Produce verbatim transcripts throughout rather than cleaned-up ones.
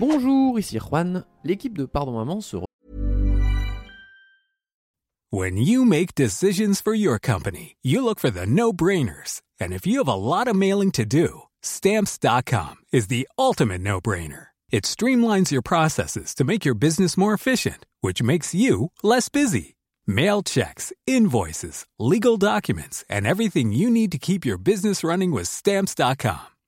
Bonjour, ici Juan. L'équipe de Pardon Maman se re... When you make decisions for your company, you look for the no-brainers. And if you have a lot of mailing to do, Stamps dot com is the ultimate no-brainer. It streamlines your processes to make your business more efficient, which makes you less busy. Mail checks, invoices, legal documents, and everything you need to keep your business running with Stamps dot com.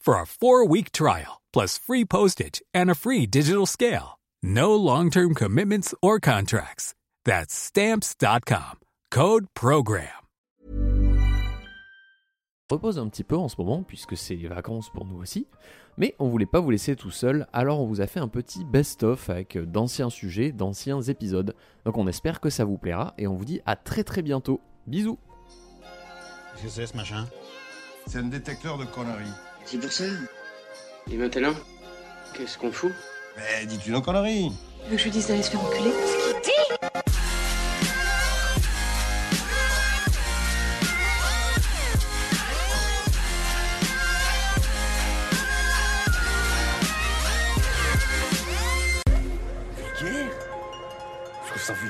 for a four-week trial, plus free postage and a free digital scale. No long-term commitments or contracts. That's stamps dot com. Code Program. Repose un petit peu en ce moment, puisque c'est les vacances pour nous aussi. Mais on voulait pas vous laisser tout seul, alors on vous a fait un petit best-of avec d'anciens sujets, d'anciens épisodes. Donc on espère que ça vous plaira et on vous dit à très très bientôt. Bisous. Qu'est-ce que c'est ce machin ? C'est un détecteur de conneries. C'est pour ça. Et maintenant, qu'est-ce qu'on fout ? Mais dis-tu nos conneries ? Tu veux que je dise d'aller se faire enculer ?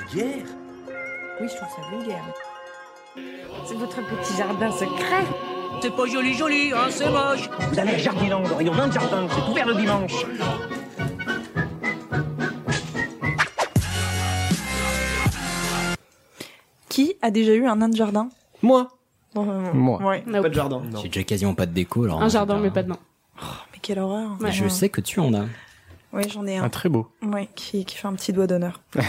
Vulgaire ? Oui, je trouve ça vulgaire. C'est votre petit jardin secret. C'est pas joli, joli, hein, c'est moche. Vous allez à Jardinland, rayon vingt jardins, c'est ouvert le dimanche. Qui a déjà eu un nain de jardin ? Moi. Non, non, non. Moi. Ouais. Pas de jardin. Non. J'ai déjà quasiment pas de déco. Alors un jardin, mais pas de nain. Oh, mais quelle horreur. Ouais, je ouais. sais que tu en as. Oui, j'en ai un. Un très beau. Oui, qui, qui fait un petit doigt d'honneur. Voilà.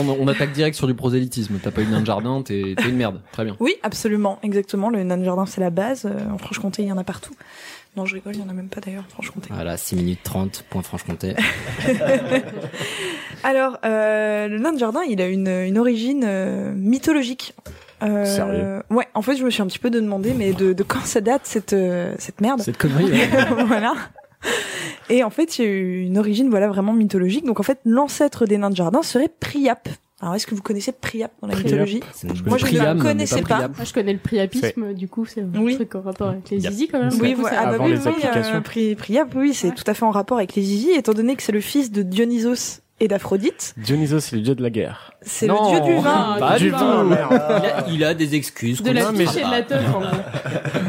on, on attaque direct sur du prosélytisme. T'as pas eu de nain de jardin, t'es, t'es une merde. Très bien. Oui, absolument, exactement. Le nain de jardin, c'est la base. En Franche-Comté, il y en a partout. Non, je rigole, il y en a même pas d'ailleurs en Franche-Comté. Voilà, six minutes trente, point Franche-Comté. Alors, euh, le nain de jardin, il a une, une origine euh, mythologique. Euh, Sérieux ? Ouais, en fait, je me suis un petit peu demandé, mais de, de quand ça date, cette, euh, cette merde ? Cette connerie. Voilà. Et en fait, il y a eu une origine, voilà, vraiment mythologique. Donc en fait, l'ancêtre des nains de jardin serait Priape. Alors est-ce que vous connaissez Priape dans la Priape. mythologie ? Moi, je ne le connaissais pas. pas. Moi, je connais le priapisme, c'est... du coup, c'est un oui. truc en rapport avec les zizi quand même. Oui, oui, ah, bah, oui, oui euh, Pri- Priape, oui, c'est ouais. tout à fait en rapport avec les zizi, étant donné que c'est le fils de Dionysos et d'Aphrodite. Dionysos, c'est le dieu de la guerre. C'est non, le dieu du vin. Pas du tout. Il, il a des excuses. De la fiche et de la teuf, en fait.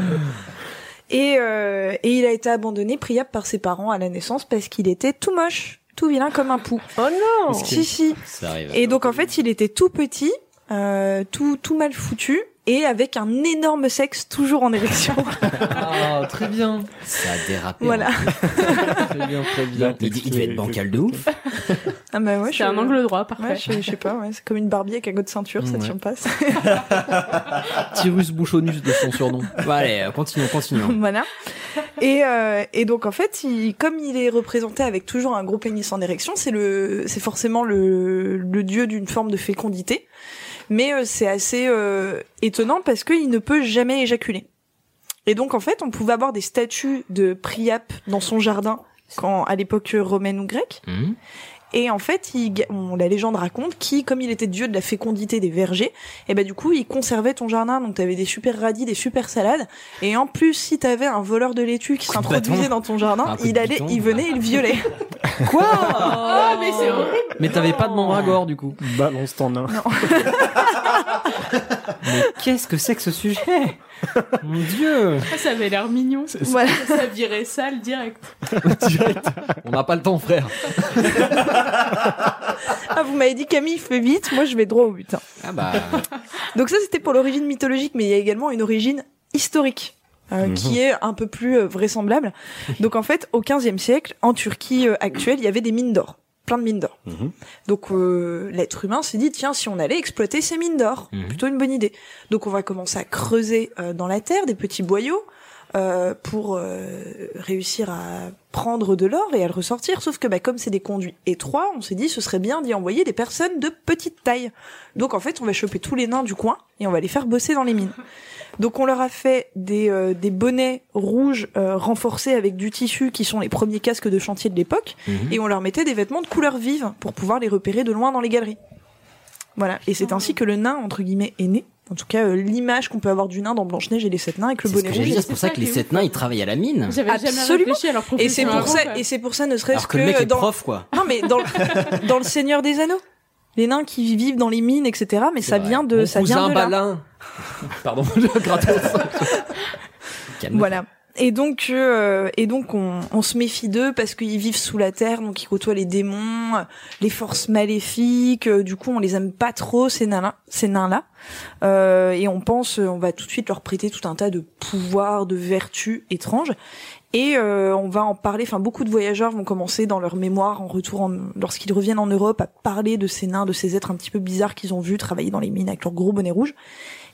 Et, euh, et il a été abandonné, Priape, par ses parents à la naissance parce qu'il était tout moche, tout vilain comme un pou. Oh non! Si, si. Ça arrive. Et donc, en fait, il était tout petit, euh, tout, tout mal foutu et avec un énorme sexe toujours en érection. Ah, oh, très bien. Ça a dérapé. Voilà. Très bien, très bien. Il, il devait être bancal de ouf. Ah, bah ouais. C'est je... un angle droit, parfait. Ouais, je, je sais pas, ouais. C'est comme une Barbie avec un goût de ceinture, mmh, ça ouais. tient pas. Tyrus Bouchonus de son surnom. Bah, allez, continuons, continuons. Voilà. Et, euh, et donc, en fait, il, comme il est représenté avec toujours un gros pénis en érection, c'est le, c'est forcément le, le dieu d'une forme de fécondité. Mais euh, c'est assez euh, étonnant parce qu'il ne peut jamais éjaculer. Et donc, en fait, on pouvait avoir des statues de Priape dans son jardin quand à l'époque romaine ou grecque. Mmh. Et en fait, il, on, la légende raconte qu'il, comme il était dieu de la fécondité des vergers, et ben du coup, il conservait ton jardin. Donc, t'avais des super radis, des super salades. Et en plus, si t'avais un voleur de laitue qui s'introduisait dans ton jardin, il allait, biton, il venait, et il violait. Quoi ? Oh, mais c'est horrible. Mais t'avais pas de mandragore du coup. Balance ton nain. Non. Mais qu'est-ce que c'est que ce sujet ? Mon Dieu ! Ça avait l'air mignon. C'est... Voilà. Ça virait sale direct. Direct. On n'a pas le temps, frère. Ah, vous m'avez dit Camille, fais vite. Moi, je vais droit au but. Ah bah. Donc ça, c'était pour l'origine mythologique, mais il y a également une origine historique. Euh, mmh. qui est un peu plus euh, vraisemblable. Donc en fait, au quinzième siècle, en Turquie euh, actuelle, il y avait des mines d'or, plein de mines d'or. Mmh. Donc euh, l'être humain s'est dit, tiens, si on allait exploiter ces mines d'or, mmh. plutôt une bonne idée. Donc on va commencer à creuser euh, dans la terre des petits boyaux, euh, pour euh, réussir à prendre de l'or et à le ressortir. Sauf que bah, comme c'est des conduits étroits, on s'est dit ce serait bien d'y envoyer des personnes de petite taille. Donc en fait, on va choper tous les nains du coin et on va les faire bosser dans les mines. Donc on leur a fait des, euh, des bonnets rouges euh, renforcés avec du tissu qui sont les premiers casques de chantier de l'époque, mmh. et on leur mettait des vêtements de couleur vive pour pouvoir les repérer de loin dans les galeries. Voilà, et c'est ainsi que le nain, entre guillemets, est né. En tout cas, euh, l'image qu'on peut avoir du nain dans Blanche-Neige et les sept nains avec le bonnet rouge. C'est pour ça, ça que les sept nains, ils travaillent à la mine. J'avais absolument jamais réfléchi à leur profession. Et c'est pour ça, quoi. Et c'est pour ça, ne serait-ce que, que le mec est dans... prof, quoi. Non, mais dans le, dans le Seigneur des Anneaux. Les nains qui vivent dans les mines, et cetera. Mais ça vrai. vient de, Mon ça vient de là. Balin. Pardon, je gratte. Voilà. Et donc, euh, et donc on, on se méfie d'eux parce qu'ils vivent sous la terre, donc ils côtoient les démons, les forces maléfiques. Du coup, on les aime pas trop, ces nains-là. Ces nains-là. Euh, et on pense, on va tout de suite leur prêter tout un tas de pouvoirs, de vertus étranges. Et euh, on va en parler. Enfin, beaucoup de voyageurs vont commencer dans leur mémoire, en retour, en, lorsqu'ils reviennent en Europe, à parler de ces nains, de ces êtres un petit peu bizarres qu'ils ont vus travailler dans les mines avec leur gros bonnet rouge.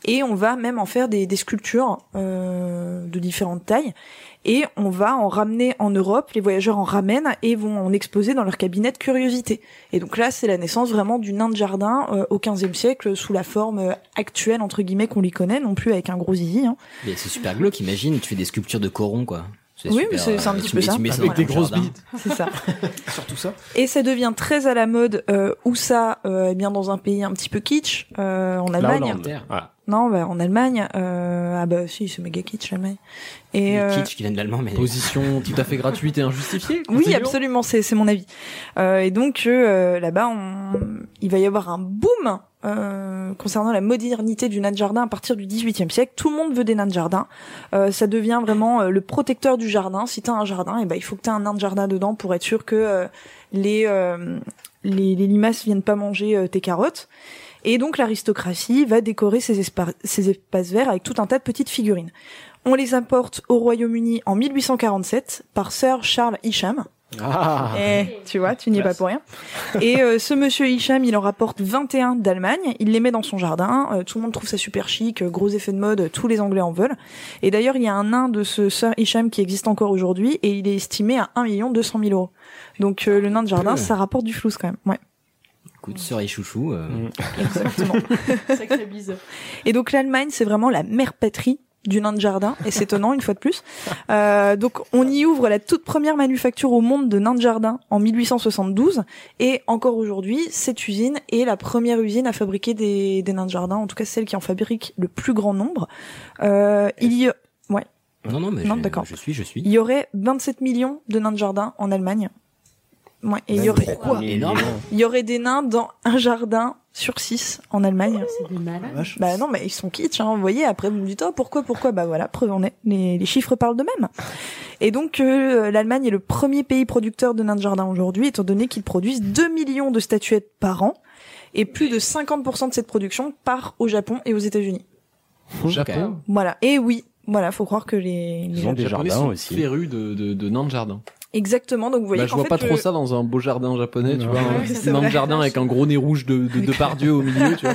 Et on va même en faire des, des sculptures euh, de différentes tailles. Et on va en ramener en Europe, les voyageurs en ramènent et vont en exposer dans leur cabinet de curiosité. Et donc là, c'est la naissance vraiment du nain de jardin euh, au quinzième siècle, sous la forme euh, actuelle, entre guillemets, qu'on les connaît, non plus avec un gros zizi. Hein. Mais c'est super glauque, imagine, tu fais des sculptures de corons, quoi. C'est oui, super, mais c'est, c'est un euh, petit peu ça. Avec voilà. des grosses bites. C'est ça. Surtout ça. Et ça devient très à la mode, euh, où ça, euh, eh bien, dans un pays un petit peu kitsch, euh, en Allemagne. Voilà. Non, bah, en Allemagne, euh, ah bah, si, c'est méga kitsch, l'Allemagne. Et, euh, kitsch qui vient de l'allemand, mais. Position tout à fait gratuite et injustifiée. Oui, absolument, c'est, c'est mon avis. Euh, et donc, euh, là-bas, on, il va y avoir un boom, euh, concernant la modernité du nain de jardin à partir du dix-huitième siècle. Tout le monde veut des nains de jardin. Euh, ça devient vraiment euh, le protecteur du jardin. Si t'as un jardin, et ben, bah, il faut que t'aies un nain de jardin dedans pour être sûr que, euh, les, euh, les, les limaces viennent pas manger euh, tes carottes. Et donc l'aristocratie va décorer ses, espa- ses espaces verts avec tout un tas de petites figurines. On les apporte au Royaume-Uni en mille huit cent quarante-sept par Sir Charles Isham. Ah. Et, tu vois, tu n'y es pas pour rien. Et euh, ce monsieur Isham, il en rapporte vingt et un d'Allemagne, il les met dans son jardin, euh, tout le monde trouve ça super chic, euh, gros effet de mode, euh, tous les Anglais en veulent. Et d'ailleurs, il y a un nain de ce Sir Isham qui existe encore aujourd'hui et il est estimé à un million deux cent mille euros. Donc euh, le nain de jardin, mmh. ça rapporte du flouze quand même, ouais. De sœur et chouchou. Euh... Exactement. Sacré bise. Et donc l'Allemagne, c'est vraiment la mère patrie du nain de jardin, et c'est étonnant une fois de plus. Euh, donc on y ouvre la toute première manufacture au monde de nains de jardin en mille huit cent soixante-douze, et encore aujourd'hui, cette usine est la première usine à fabriquer des, des nains de jardin, en tout cas celle qui en fabrique le plus grand nombre. Euh, il y a... Ouais. Non, non, mais non, d'accord. je suis, je suis. Il y aurait vingt-sept millions de nains de jardin en Allemagne. Ouais, et il y aurait quoi? Il y aurait des nains dans un jardin sur six en Allemagne. C'est des malades. Bah non, mais ils sont kitsch, hein. Vous voyez, après vous me dites, oh, pourquoi, pourquoi? Bah voilà, preuve en est. Les, les chiffres parlent d'eux-mêmes. Et donc, euh, l'Allemagne est le premier pays producteur de nains de jardin aujourd'hui, étant donné qu'ils produisent deux millions de statuettes par an, et plus de cinquante pour cent de cette production part au Japon et aux États-Unis. Au Japon? Voilà. Et oui. Voilà, faut croire que les, les, ils ont des Japonais jardins sont aussi. Férus de, de, de nains de jardin. Exactement, donc vous voyez. Bah, je qu'en vois fait, pas le... trop ça dans un beau jardin japonais, non. tu vois, ouais, un nain de jardin avec un gros nez rouge de, de, de Pardieu au milieu, tu vois.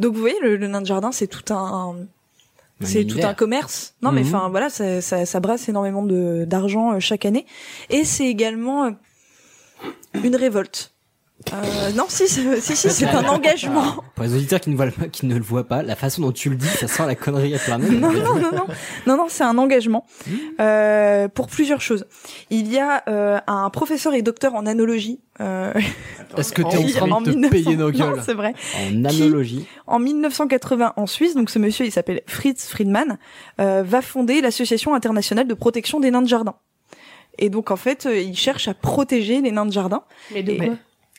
Donc vous voyez, le, le nain de jardin, c'est tout un, c'est tout un commerce. Non, mm-hmm. mais enfin voilà, ça, ça, ça brasse énormément de d'argent euh, chaque année, et c'est également euh, une révolte. Euh, non, si, si, si, si c'est un engagement. Pour les auditeurs qui ne voient, qui ne le voient pas, la façon dont tu le dis, ça sent la connerie à plein nez. Non, non, non, non, non, non, c'est un engagement euh, pour plusieurs choses. Il y a euh, un professeur et docteur en analogie. Euh, Est-ce que t'es en train en de te payer nos gueules? Non, c'est vrai. En analogie. Qui, en mille neuf cent quatre-vingts en Suisse, donc ce monsieur, il s'appelle Fritz Friedman, euh, va fonder l'Association internationale de protection des nains de jardin. Et donc en fait, il cherche à protéger les nains de jardin. Mais de quoi?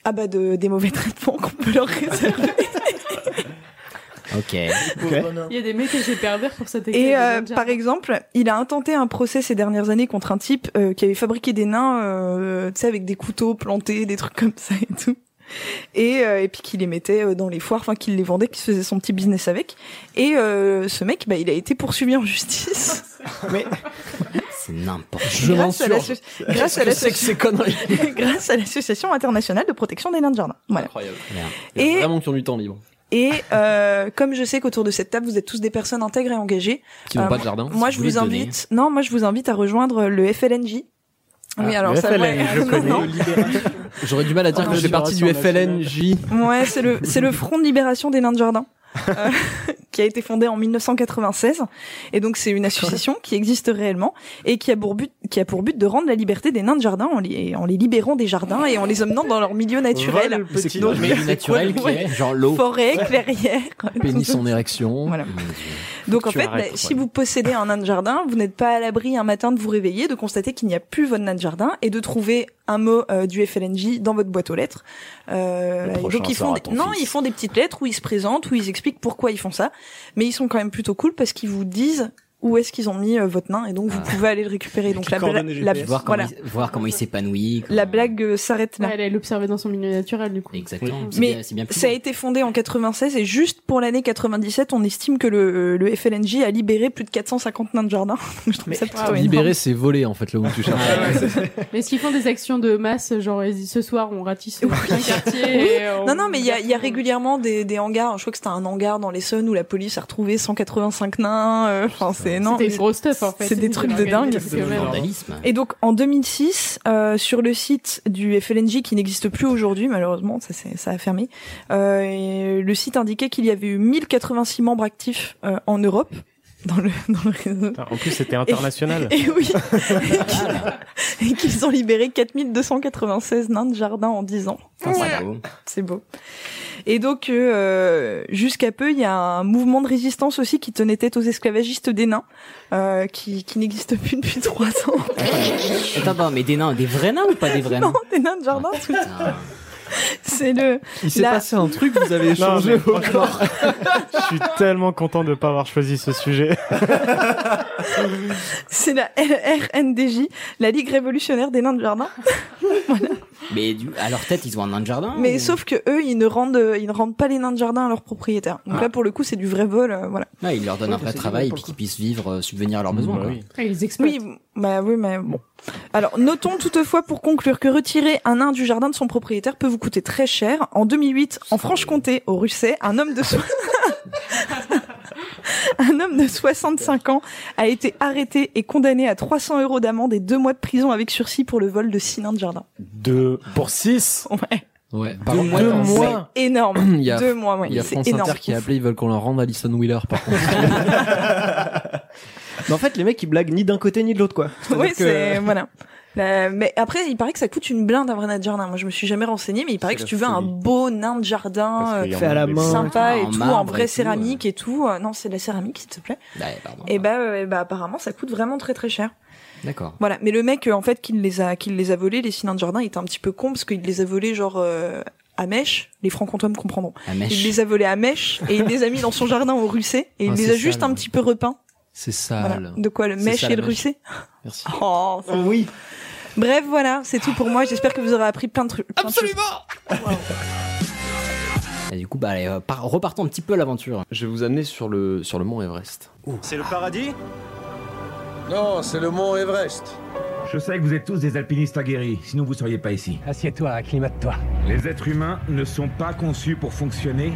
Ah bah de, des mauvais traitements qu'on peut leur réserver. Okay. ok. Il y a des mecs assez pervers pour cette équipe. Et euh, par exemple, il a intenté un procès ces dernières années contre un type euh, qui avait fabriqué des nains, euh, tu sais, avec des couteaux plantés, des trucs comme ça et tout. Et, euh, et puis qu'il les mettait dans les foires, enfin qu'il les vendait, qu'il faisait son petit business avec. Et euh, ce mec, bah il a été poursuivi en justice. Mais... C'est n'importe quoi. Je m'en suis. Grâce à l'association internationale de protection des nains de jardin. Voilà. Incroyable. Merde. Et vraiment qui ont du temps libre. Et euh, comme je sais qu'autour de cette table vous êtes tous des personnes intègres et engagées, qui n'ont euh, pas de jardin, moi je vous, vous invite. Non, moi je vous invite à rejoindre le F L N J. Ah, oui, alors ça ouais, je connais. J'aurais du mal à dire oh, que je fais partie du F L N J. Ouais, c'est le c'est le Front de Libération des Nains de Jardin. Euh, qui a été fondée en mille neuf cent quatre-vingt-seize, et donc c'est une association qui existe réellement et qui a pour but, qui a pour but de rendre la liberté des nains de jardin en les, en les libérant des jardins et en les emmenant dans leur milieu naturel. Voilà, petit c'est donc, mais naturel quoi, qui est genre l'eau, forêt, clairière, pénis en érection. Voilà. Donc en fait, bah, si vous possédez un nain de jardin, vous n'êtes pas à l'abri un matin de vous réveiller, de constater qu'il n'y a plus votre nain de jardin et de trouver un mot euh, du F L N J dans votre boîte aux lettres. Euh, donc ils font des... non, fils. ils font des petites lettres où ils se présentent, où ils expliquent pourquoi ils font ça, mais ils sont quand même plutôt cool parce qu'ils vous disent où est-ce qu'ils ont mis euh, votre nain et donc vous ah. pouvez aller le récupérer. Donc la blague, la... voir, voilà. voir comment il s'épanouit. Comment... La blague euh, s'arrête là. Ouais, elle est observée dans son milieu naturel du coup. Exactement. Oui. Mais c'est bien, c'est bien ça a été fondé en quatre-vingt-seize et juste pour l'année quatre-vingt-dix-sept, on estime que le, le F L N J a libéré plus de quatre cent cinquante nains de jardin. Je trouve mais ça ah, ouais, libérer, c'est voler en fait là où tu cherches. Mais est-ce qu'ils font des actions de masse, genre ce soir on ratisse un quartier oui. et on... Non non, mais il y a, y a régulièrement des, des hangars. Je crois que c'était un hangar dans l'Essonne où la police a retrouvé cent quatre-vingt-cinq nains. Enfin. Euh, C'est, non, C'était une grosse stuff en fait. C'est, c'est des trucs de dingue. Et donc en deux mille six, euh, sur le site du F L N J qui n'existe plus aujourd'hui malheureusement, ça, c'est, ça a fermé, euh, le site indiquait qu'il y avait eu mille quatre-vingt-six membres actifs euh, en Europe. Dans le, dans le réseau. En plus, c'était international. Et, et oui. et, qu'ils, et qu'ils ont libéré quatre mille deux cent quatre-vingt-seize nains de jardin en dix ans. Enfin, c'est beau. C'est beau. Et donc, euh, jusqu'à peu, il y a un mouvement de résistance aussi qui tenait tête aux esclavagistes des nains, euh, qui, qui n'existe plus depuis trois ans. Attends, attends, mais des nains, des vrais nains ou pas des vrais nains? Non, des nains de jardin, tout ça. C'est le. Il s'est la... passé un truc, vous avez échangé au corps. Je suis tellement content de ne pas avoir choisi ce sujet. C'est la R N D J, la Ligue révolutionnaire des nains de jardin. Voilà. Mais du... à leur tête, ils ont un nain de jardin. Mais ou... sauf que eux, ils ne rendent, ils ne rendent pas les nains de jardin à leurs propriétaires. Donc ah. là, pour le coup, c'est du vrai vol, euh, voilà. Ah, ils leur donnent oui, un vrai travail et puis qu'ils puissent vivre, euh, subvenir à leurs mmh, besoins. Bah, quoi. Oui. Et ils exploitent. Oui, bah oui, mais bon. Alors, notons toutefois pour conclure que retirer un nain du jardin de son propriétaire peut vous coûter très cher. En deux mille huit, en Franche-Comté, au Russet, un homme de so- un homme de soixante-cinq ans a été arrêté et condamné à trois cents euros d'amende et deux mois de prison avec sursis pour le vol de six nains de jardin. Deux pour six? Ouais. Ouais, par deux mois, deux mois. C'est énorme. Il y a, deux mois, ouais. Il y a France Inter qui a appelé, ils veulent qu'on leur rende Alison Wheeler, par contre. Mais en fait, les mecs, ils blaguent ni d'un côté ni de l'autre, quoi. Oui, c'est, que... voilà. Euh, mais après, il paraît que ça coûte une blinde un vrai nain de jardin. Moi, je me suis jamais renseignée, mais il paraît c'est que si tu veux folie. Un beau nain de jardin fait à la main, sympa et tout, en vraie céramique et tout. Non, c'est de la céramique, s'il te plaît. Bah, pardon, et bah, euh, bah, apparemment, ça coûte vraiment très très cher. D'accord. Voilà, mais le mec, en fait, qui les a, qui les a volés, les six nains de jardin, il était un petit peu con parce qu'il les a volés genre. Euh, à Mèche, les francs-comtois me comprendront. Il les a volés à Mèche et il les a mis dans son jardin au Russet et il ah, les a sale. juste un petit peu repeints. C'est sale. Voilà. De quoi le Mèche et le Russet ? Merci. Oh, oh oui. Bref, voilà, c'est tout pour moi. J'espère que vous aurez appris plein de trucs. Absolument. Wow. Et du coup, bah, allez, repartons un petit peu à l'aventure. Je vais vous amener sur le sur le mont Everest. Ouh. C'est le paradis ? Non, c'est le mont Everest. Je sais que vous êtes tous des alpinistes aguerris, sinon vous seriez pas ici. Assieds-toi, acclimate-toi. Les êtres humains ne sont pas conçus pour fonctionner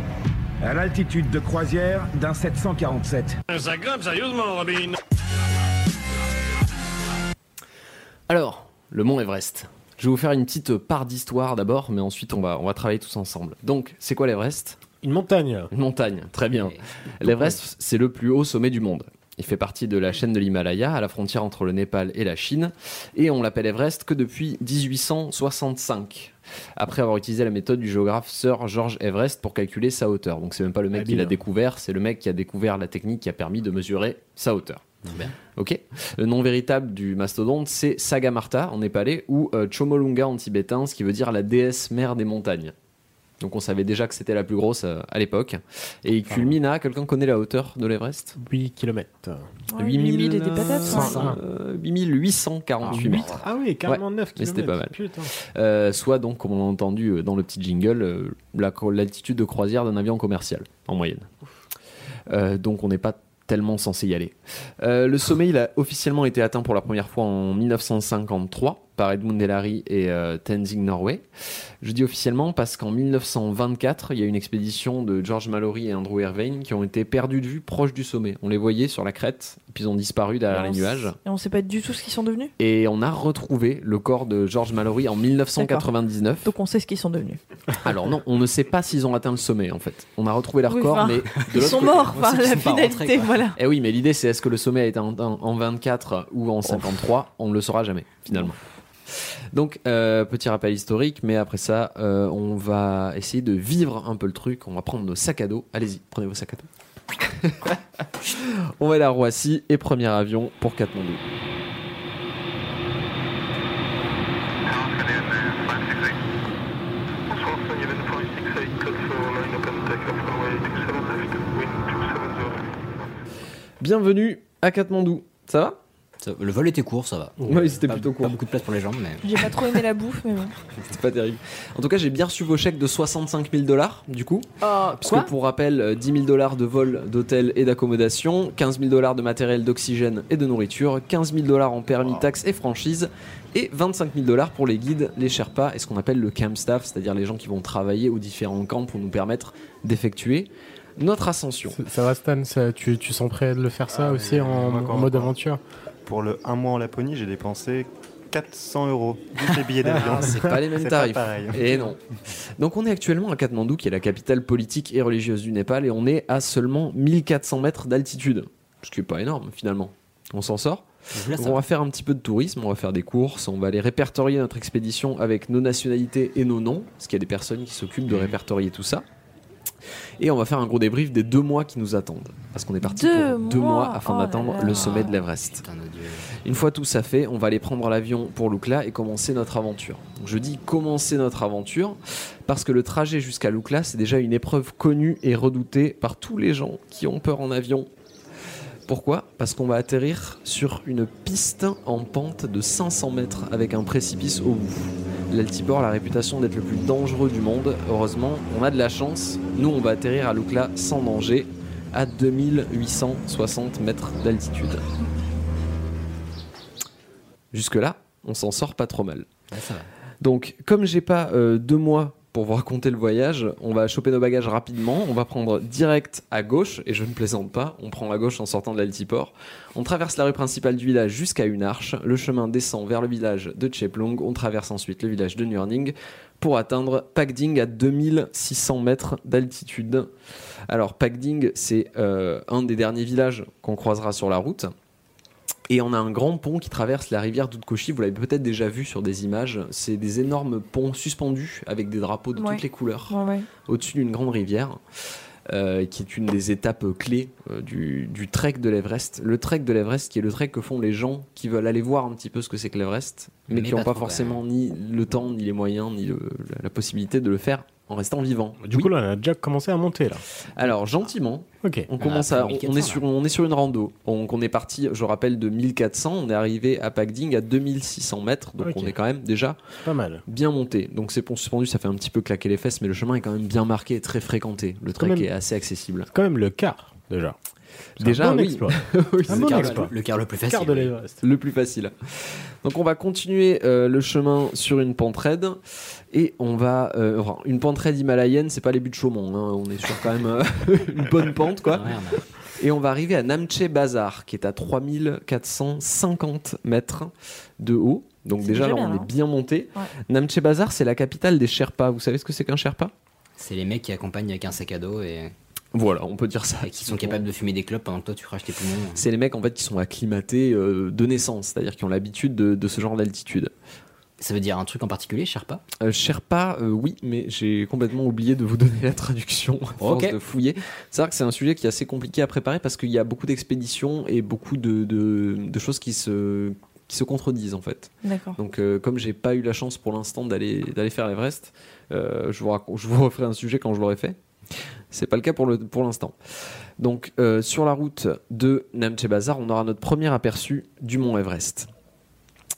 à l'altitude de croisière d'un sept cent quarante-sept. Ça grimpe sérieusement, Robin. Alors, le mont Everest. Je vais vous faire une petite part d'histoire d'abord, mais ensuite on va, on va travailler tous ensemble. Donc, c'est quoi l'Everest ? Une montagne. Une montagne, très bien. L'Everest, c'est le plus haut sommet du monde. Il fait partie de la chaîne de l'Himalaya, à la frontière entre le Népal et la Chine, et on l'appelle Everest que depuis dix-huit cent soixante-cinq, après avoir utilisé la méthode du géographe Sir George Everest pour calculer sa hauteur. Donc c'est même pas le mec ah, qui l'a découvert, c'est le mec qui a découvert la technique qui a permis de mesurer sa hauteur. Bien. Ok. Le nom véritable du mastodonte, c'est Sagarmatha en népalais ou euh, Chomolunga en tibétain, ce qui veut dire la déesse mère des montagnes. Donc on savait déjà que c'était la plus grosse euh, à l'époque. Et il culmine à... Quelqu'un connaît la hauteur de l'Everest ? huit kilomètres. Ouais, huit mille et des patates. Euh, huit mille huit cent quarante-huit mètres. Ah oui, carrément ouais, neuf kilomètres. Mais c'était pas mal. Euh, soit donc, comme on l'a entendu dans le petit jingle, euh, la, l'altitude de croisière d'un avion commercial, en moyenne. Euh, donc on n'est pas tellement censé y aller. Euh, le sommet, il a officiellement été atteint pour la première fois en mille neuf cent cinquante-trois. par Edmund Hillary et euh, Tenzing Norway. Je dis officiellement parce qu'en mille neuf cent vingt-quatre, il y a une expédition de George Mallory et Andrew Irvine qui ont été perdus de vue proche du sommet. On les voyait sur la crête, puis ils ont disparu derrière les nuages. S- et on ne sait pas du tout ce qu'ils sont devenus. Et on a retrouvé le corps de George Mallory en mille neuf cent quatre-vingt-dix-neuf. D'accord. Donc on sait ce qu'ils sont devenus. Alors non, on ne sait pas s'ils ont atteint le sommet en fait. On a retrouvé leur oui, corps, enfin, mais de ils sont côté, morts. Enfin, la finalité, voilà. Et oui, mais l'idée c'est est-ce que le sommet a été en, en vingt-quatre ou en cinquante-trois, on ne le saura jamais finalement. Donc euh, petit rappel historique, mais après ça euh, on va essayer de vivre un peu le truc. On va prendre nos sacs à dos. Allez-y, prenez vos sacs à dos. On va aller à Roissy et premier avion pour Katmandou. Bienvenue à Katmandou. Ça va ? Ça, le vol était court, ça va. Oui, c'était pas, plutôt court. Pas beaucoup de place pour les jambes, mais... J'ai pas trop aimé la bouffe, mais bon. C'était pas terrible. En tout cas, j'ai bien reçu vos chèques de soixante-cinq mille dollars, du coup. Euh, parce que pour rappel, dix mille dollars de vol, d'hôtel et d'accommodation, quinze mille dollars de matériel, d'oxygène et de nourriture, quinze mille dollars en permis, wow, taxes et franchises, et vingt-cinq mille dollars pour les guides, les Sherpas et ce qu'on appelle le camp staff, c'est-à-dire les gens qui vont travailler aux différents camps pour nous permettre d'effectuer notre ascension. Ça, ça va Stan, ça, tu, tu sens prêt de le faire ça ah, aussi en, en mode aventure. Pour le un mois en Laponie, j'ai dépensé quatre cents euros tous les billets d'avion. Ah, c'est pas les mêmes c'est tarifs. Et non. Donc on est actuellement à Katmandou, qui est la capitale politique et religieuse du Népal, et on est à seulement mille quatre cents mètres d'altitude, ce qui est pas énorme finalement. On s'en sort. Donc on va faire un petit peu de tourisme, on va faire des courses, on va aller répertorier notre expédition avec nos nationalités et nos noms, parce qu'il y a des personnes qui s'occupent de répertorier tout ça. Et on va faire un gros débrief des deux mois qui nous attendent, parce qu'on est parti deux pour mois. deux mois afin oh d'atteindre le sommet de l'Everest. Putain, une fois tout ça fait, on va aller prendre l'avion pour Lukla et commencer notre aventure. Donc je dis commencer notre aventure parce que le trajet jusqu'à Lukla, c'est déjà une épreuve connue et redoutée par tous les gens qui ont peur en avion. Pourquoi ? Parce qu'on va atterrir sur une piste en pente de cinq cents mètres avec un précipice au bout. L'Altiport a la réputation d'être le plus dangereux du monde. Heureusement, on a de la chance. Nous, on va atterrir à Lukla sans danger, à deux mille huit cent soixante mètres d'altitude. Jusque-là, on s'en sort pas trop mal. Ah, ça va. Donc, comme j'ai pas euh, deux mois pour vous raconter le voyage, on va choper nos bagages rapidement. On va prendre direct à gauche, et je ne plaisante pas, on prend à gauche en sortant de l'altiport. On traverse la rue principale du village jusqu'à une arche. Le chemin descend vers le village de Tcheplong. On traverse ensuite le village de Nurning pour atteindre Pagding à deux mille six cents mètres d'altitude. Alors Pagding, c'est euh, un des derniers villages qu'on croisera sur la route. Et on a un grand pont qui traverse la rivière d'Oudkoshi. Vous l'avez peut-être déjà vu sur des images. C'est des énormes ponts suspendus avec des drapeaux de ouais. toutes les couleurs ouais, ouais. au-dessus d'une grande rivière euh, qui est une des étapes clés euh, du, du trek de l'Everest. Le trek de l'Everest qui est le trek que font les gens qui veulent aller voir un petit peu ce que c'est que l'Everest mais, mais qui n'ont pas, pas forcément bien. ni le temps, ni les moyens, ni le, la possibilité de le faire en restant vivant. Du oui. coup là, on a déjà commencé à monter là. Alors gentiment, okay. on commence à, on, on est sur, on est sur une rando. On, on est parti, je rappelle, de mille quatre cents, on est arrivé à Pagding à deux mille six cents mètres, donc okay. on est quand même déjà pas mal, bien monté. Donc ces ponts suspendus, ça fait un petit peu claquer les fesses, mais le chemin est quand même bien marqué, et très fréquenté. Le trek même, est assez accessible. C'est quand même le quart déjà. C'est déjà un bon oui. exploit. oui, un bon quart, exploit. Le, le quart le plus facile. Le, le plus facile. Donc on va continuer euh, le chemin sur une pente raide et on va euh, enfin, une pente raide himalayenne, c'est pas les buts de Chaumont hein, on est sur quand même euh, une bonne pente quoi. Et on va arriver à Namche Bazar qui est à trois mille quatre cent cinquante mètres de haut. Donc c'est déjà là bien, on hein. est bien monté. Ouais. Namche Bazar, c'est la capitale des Sherpas. Vous savez ce que c'est qu'un Sherpa ? C'est les mecs qui accompagnent avec un sac à dos et voilà, on peut dire ça. Et qui sont capables de fumer des clopes pendant que toi tu craches tes poumons. C'est les mecs en fait qui sont acclimatés euh, de naissance, c'est-à-dire qui ont l'habitude de, de ce genre d'altitude. Ça veut dire un truc en particulier, Sherpa ? euh, Sherpa, euh, oui, mais j'ai complètement oublié de vous donner la traduction à force okay. de fouiller. C'est vrai que c'est un sujet qui est assez compliqué à préparer parce qu'il y a beaucoup d'expéditions et beaucoup de, de, de choses qui se, qui se contredisent en fait. D'accord. Donc euh, comme j'ai pas eu la chance pour l'instant d'aller, d'aller faire l'Everest, euh, je, vous rac- je vous referai un sujet quand je l'aurai fait. C'est pas le cas pour, le, pour l'instant. Donc, euh, sur la route de Namche Bazar, on aura notre premier aperçu du mont Everest.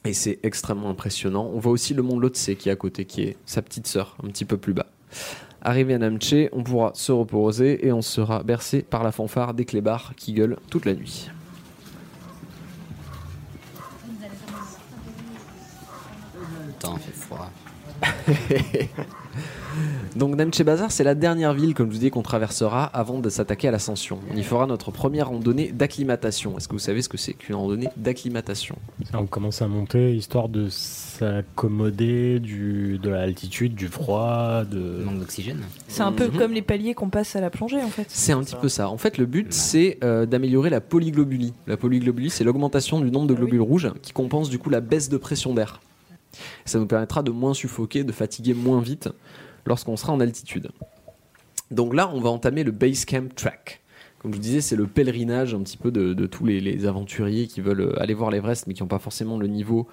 Et c'est extrêmement impressionnant. On voit aussi le mont Lhotse qui est à côté, qui est sa petite sœur, un petit peu plus bas. Arrivé à Namche, on pourra se reposer et on sera bercé par la fanfare des clébards qui gueulent toute la nuit. putain, il fait froid. Donc Namche Bazar, c'est la dernière ville, comme je vous dis, qu'on traversera avant de s'attaquer à l'ascension. On y fera notre première randonnée d'acclimatation. Est-ce que vous savez ce que c'est qu'une randonnée d'acclimatation? On commence à monter histoire de s'accommoder du, de l'altitude, du froid, de manque d'oxygène. C'est un peu mm-hmm. comme les paliers qu'on passe à la plongée en fait. C'est un petit ça. peu ça. En fait, le but c'est euh, d'améliorer la polyglobulie. La polyglobulie, c'est l'augmentation du nombre de globules ah oui. rouges qui compense du coup la baisse de pression d'air. Ça nous permettra de moins suffoquer, de fatiguer moins vite lorsqu'on sera en altitude. Donc là, on va entamer le Base Camp Track. Comme je vous disais, c'est le pèlerinage un petit peu de, de tous les, les aventuriers qui veulent aller voir l'Everest mais qui n'ont pas forcément le niveau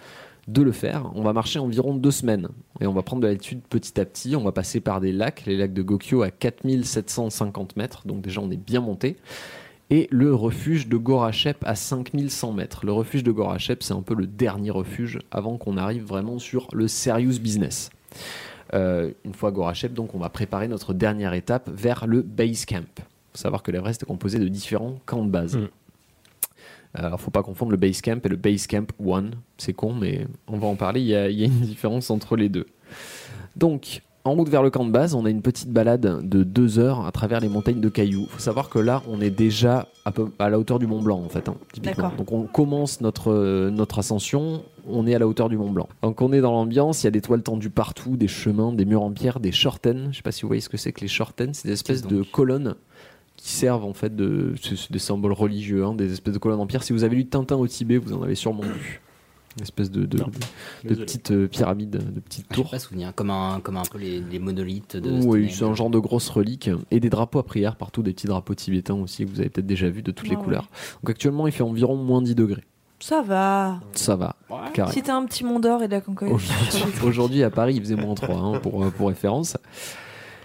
de le faire. On va marcher environ deux semaines et on va prendre de l'altitude petit à petit. On va passer par des lacs, les lacs de Gokyo à quatre mille sept cent cinquante mètres, donc déjà on est bien monté. Et le refuge de Gorachep à cinq mille cent mètres. Le refuge de Gorachep, c'est un peu le dernier refuge avant qu'on arrive vraiment sur le serious business. Euh, une fois à Gorachep, donc, on va préparer notre dernière étape vers le base camp. Il faut savoir que l'Everest est composé de différents camps de base. Mmh. Alors, il ne faut pas confondre le base camp et le base camp un. C'est con, mais on va en parler. Il y a, il y a une différence entre les deux. Donc... en route vers le camp de base, on a une petite balade de deux heures à travers les montagnes de cailloux. Il faut savoir que là, on est déjà à, peu, à la hauteur du Mont Blanc, en fait, hein, typiquement. D'accord. Donc on commence notre, euh, notre ascension, on est à la hauteur du Mont Blanc. Donc on est dans l'ambiance, il y a des toiles tendues partout, des chemins, des murs en pierre, des shortens. Je ne sais pas si vous voyez ce que c'est que les shortens, c'est des espèces de colonnes qui servent en fait de des symboles religieux, hein, des espèces de colonnes en pierre. Si vous avez lu Tintin au Tibet, vous en avez sûrement vu. Une espèce de, de, de, de petite euh, pyramide, de petite ah, tour. Je ne sais pas souvenir, comme un, comme un peu les, les monolithes. De oui, c'est un genre de grosse relique. Et des drapeaux à prière partout, des petits drapeaux tibétains aussi, que vous avez peut-être déjà vu de toutes ah, les ouais. couleurs. Donc actuellement, il fait environ moins dix degrés. Ça va. Ça va, ouais. carrément. Si t'as un petit Mont d'Or et de la Concorde. Aujourd'hui, aujourd'hui, à Paris, il faisait moins trois, hein, pour, pour référence.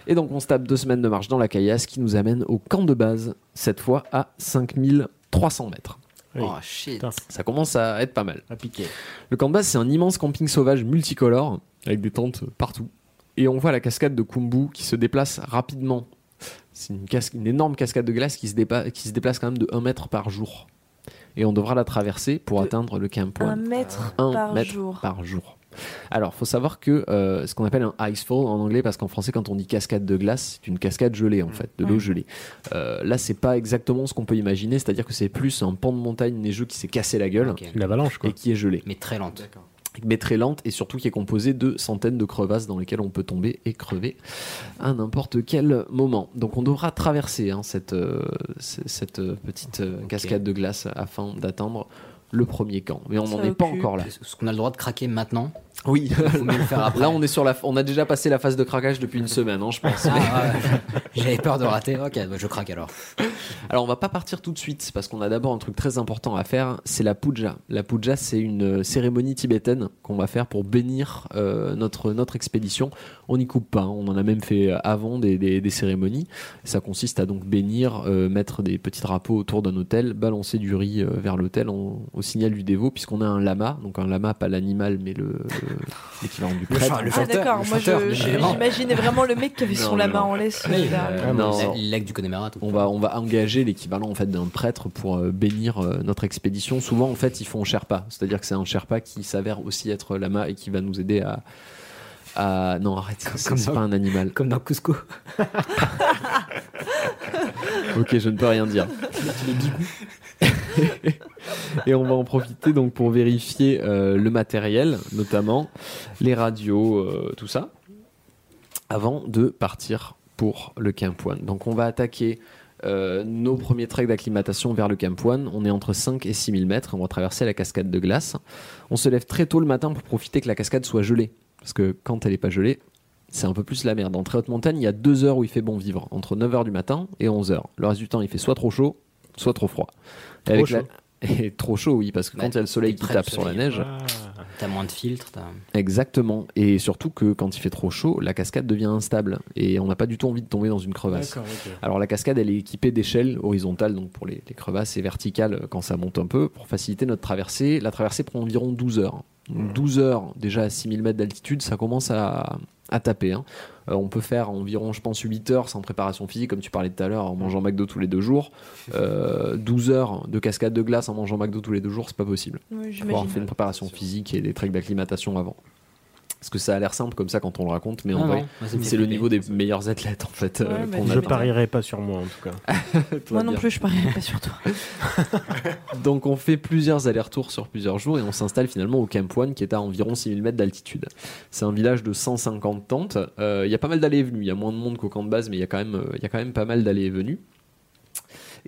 Et donc, on se tape deux semaines de marche dans la caillasse qui nous amène au camp de base, cette fois à cinq mille trois cents mètres. Oh shit. Ça commence à être pas mal. À piquer. Le camp de base, c'est un immense camping sauvage multicolore avec des tentes partout. Et on voit la cascade de Kumbu qui se déplace rapidement. C'est une, cas- une énorme cascade de glace qui se, dépa- qui se déplace quand même de un mètre par jour. Et on devra la traverser pour de atteindre le camp point. un mètre, un par, mètre jour. par jour. Alors, il faut savoir que euh, ce qu'on appelle un icefall en anglais, parce qu'en français, quand on dit cascade de glace, c'est une cascade gelée en fait, de l'eau gelée. Euh, là, c'est pas exactement ce qu'on peut imaginer, c'est-à-dire que c'est plus un pan de montagne neigeux qui s'est cassé la gueule, okay. une avalanche, quoi. Et qui est gelée. Mais très lente. D'accord. Mais très lente et surtout qui est composée de centaines de crevasses dans lesquelles on peut tomber et crever à n'importe quel moment. Donc on devra traverser hein, cette, euh, cette petite euh, okay. cascade de glace afin d'atteindre le premier camp. Mais on n'en est pas encore là. Est-ce qu'on a le droit de craquer maintenant ? Oui, faut mieux le faire après. Là on est sur la, f- on a déjà passé la phase de craquage depuis une semaine, hein, je pense. Ah, ouais. J'avais peur de rater. Ok, je craque alors. Alors on va pas partir tout de suite parce qu'on a d'abord un truc très important à faire, c'est la puja. La puja, c'est une cérémonie tibétaine qu'on va faire pour bénir euh, notre notre expédition. On n'y coupe pas, hein, on en a même fait avant des des, des cérémonies. Ça consiste à donc bénir, euh, mettre des petits drapeaux autour d'un autel, balancer du riz euh, vers l'autel en, au signal du dévot, puisqu'on a un lama, donc un lama pas l'animal mais le l'équivalent du prêtre. Le chanteur, ah d'accord, le chanteur, moi je, je, j'imaginais vraiment le mec qui avait son non, lama non. en laisse. Mais, euh, non, le lac du Connemara. On va, on va engager l'équivalent en fait d'un prêtre pour euh, bénir euh, notre expédition. Souvent en fait ils font Sherpa, c'est-à-dire que c'est un Sherpa qui s'avère aussi être lama et qui va nous aider à... à... Non arrête, comme, c'est, comme c'est dans, pas un animal. Comme dans Cusco. Ok, je ne peux rien dire. Les bigous. Et on va en profiter donc pour vérifier euh, le matériel, notamment les radios, euh, tout ça, avant de partir pour le Camp One. Donc on va attaquer euh, nos premiers treks d'acclimatation vers le Camp One. On est entre cinq et six mille mètres, on va traverser la cascade de glace. On se lève très tôt le matin pour profiter que la cascade soit gelée, parce que quand elle n'est pas gelée, c'est un peu plus la merde. En très haute montagne, il y a deux heures où il fait bon vivre, entre neuf heures du matin et onze heures. Le reste du temps, il fait soit trop chaud, soit trop froid. Trop avec chaud. La... Et trop chaud, oui, parce que bah, quand il y a le soleil qui tape soleil. sur la neige... Ah. T'as moins de filtres. T'as... Exactement. Et surtout que quand il fait trop chaud, la cascade devient instable. Et on n'a pas du tout envie de tomber dans une crevasse. Okay. Alors la cascade, elle est équipée d'échelles horizontales, donc pour les, les crevasses, et verticales quand ça monte un peu, pour faciliter notre traversée. La traversée prend environ douze heures. Donc, douze heures, déjà à six mille mètres d'altitude, ça commence à... à taper. Hein. Euh, on peut faire environ, je pense, huit heures sans préparation physique, comme tu parlais tout à l'heure, en mangeant McDo tous les deux jours. Euh, douze heures de cascade de glace en mangeant McDo tous les deux jours, c'est pas possible. Il faut avoir fait une préparation physique et des treks d'acclimatation avant. Parce que ça a l'air simple comme ça quand on le raconte, mais en ah vrai, ouais. c'est, c'est le niveau des meilleurs athlètes en fait. Ouais, euh, bah, je parierais pas sur moi en tout cas. Moi non plus, je parierais pas sur toi. Donc on fait plusieurs allers-retours sur plusieurs jours et on s'installe finalement au Camp One qui est à environ six mille mètres d'altitude. C'est un village de cent cinquante tentes. Il euh, y a pas mal d'allées et venues. Il y a moins de monde qu'au camp de base, mais il y a quand même, il y a quand même pas mal d'allées et venues.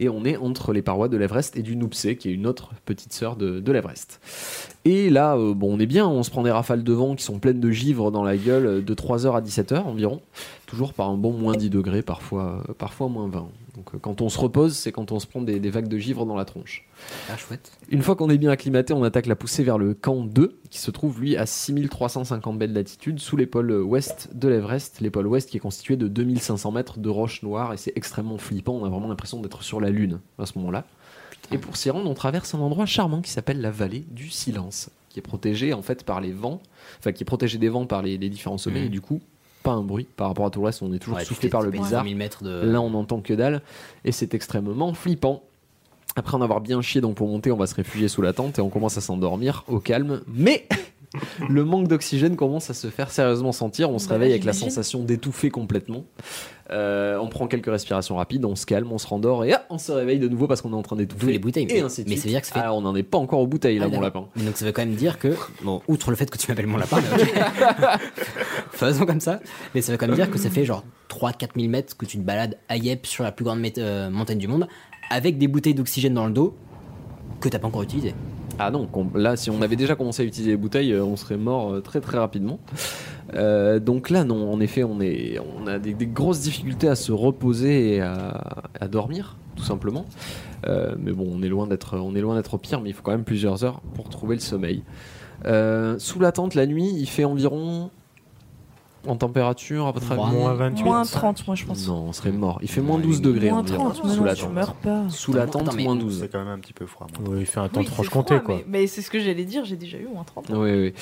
Et on est entre les parois de l'Everest et du Noupsé, qui est une autre petite sœur de, de l'Everest. Et là, euh, bon, on est bien, on se prend des rafales de vent qui sont pleines de givre dans la gueule de trois heures à dix-sept heures environ, toujours par un bon moins dix degrés, parfois, euh, parfois moins vingt. Donc euh, quand on se repose, c'est quand on se prend des, des vagues de givre dans la tronche. Ah, chouette. Une fois qu'on est bien acclimaté, on attaque la poussée vers le camp deux, qui se trouve lui à six mille trois cent cinquante mètres d'altitude, sous l'épaule ouest de l'Everest, l'épaule ouest qui est constituée de deux mille cinq cents mètres de roches noires, et c'est extrêmement flippant, on a vraiment l'impression d'être sur la Lune à ce moment-là. Putain. Et pour s'y rendre, on traverse un endroit charmant qui s'appelle la vallée du silence, qui est protégée en fait par les vents, enfin qui est protégée des vents par les, les différents sommets, mmh. et du coup, pas un bruit par rapport à tout le reste, on est toujours ouais, soufflé par le bizarre, de... là on n'entend que dalle, et c'est extrêmement flippant. Après en avoir bien chié, donc pour monter, on va se réfugier sous la tente et on commence à s'endormir au calme. Mais le manque d'oxygène commence à se faire sérieusement sentir. On se réveille avec la sensation d'étouffer complètement. Euh, on prend quelques respirations rapides, on se calme, on se rendort et ah, on se réveille de nouveau parce qu'on est en train d'étouffer. Les bouteilles, et ainsi de mais suite. Ça veut dire que ça fait... ah, on n'en est pas encore aux bouteilles là, ah, mon lapin. Donc ça veut quand même dire que, bon, outre le fait que tu m'appelles mon lapin, mais okay. faisons comme ça. Mais ça veut quand même dire que ça fait genre trois à quatre mille mètres que tu te balades à Yep sur la plus grande mét- euh, montagne du monde. Avec des bouteilles d'oxygène dans le dos que t'as pas encore utilisé. Ah non, là si on avait déjà commencé à utiliser les bouteilles, on serait mort très très rapidement. Euh, donc là non, en effet, on est, on a des, des grosses difficultés à se reposer et à, à dormir, tout simplement. Euh, mais bon, on est loin d'être, on est loin d'être au pire, mais il faut quand même plusieurs heures pour trouver le sommeil. Euh, sous la tente la nuit, il fait environ. En températion, à votre avis, moins vingt-huit moins trente, moi je pense. Non, on serait mort. Il fait moins douze degrés environ sous la tente. Sous la tente, moins douze. C'est quand même un petit peu froid. Moi. Oui, il fait un temps oui, de Franche-Comté, quoi. Mais, mais c'est ce que j'allais dire, j'ai déjà eu moins trente. Hein. Oui, oui.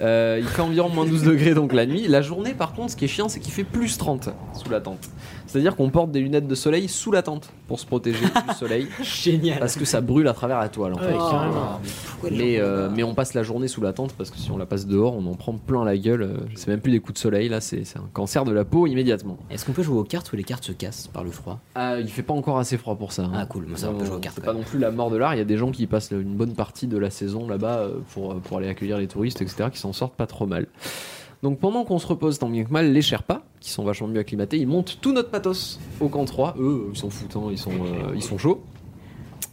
Euh, il fait environ moins douze degrés donc la nuit. La journée, par contre, ce qui est chiant, c'est qu'il fait plus trente sous la tente. C'est-à-dire qu'on porte des lunettes de soleil sous la tente pour se protéger du soleil. Génial. Parce que ça brûle à travers la toile, en fait. Oh, oh, mais, euh, mais on passe la journée sous la tente parce que si on la passe dehors, on en prend plein la gueule. C'est même plus des coups de soleil. Là, c'est, c'est un cancer de la peau immédiatement. Est-ce qu'on peut jouer aux cartes ou les cartes se cassent par le froid ? euh, Il fait pas encore assez froid pour ça. Hein. Ah cool, moi ça on peut jouer aux cartes. C'est pas non plus la mort de l'art. Il y a des gens qui passent une bonne partie de la saison là-bas pour, pour aller accueillir les touristes, et cetera, qui s'en sortent pas trop mal. Donc pendant qu'on se repose tant bien que mal, les Sherpas, qui sont vachement mieux acclimatés, ils montent tout notre matos au camp trois. Eux, ils s'en foutent, hein, ils sont, euh, ils sont chauds.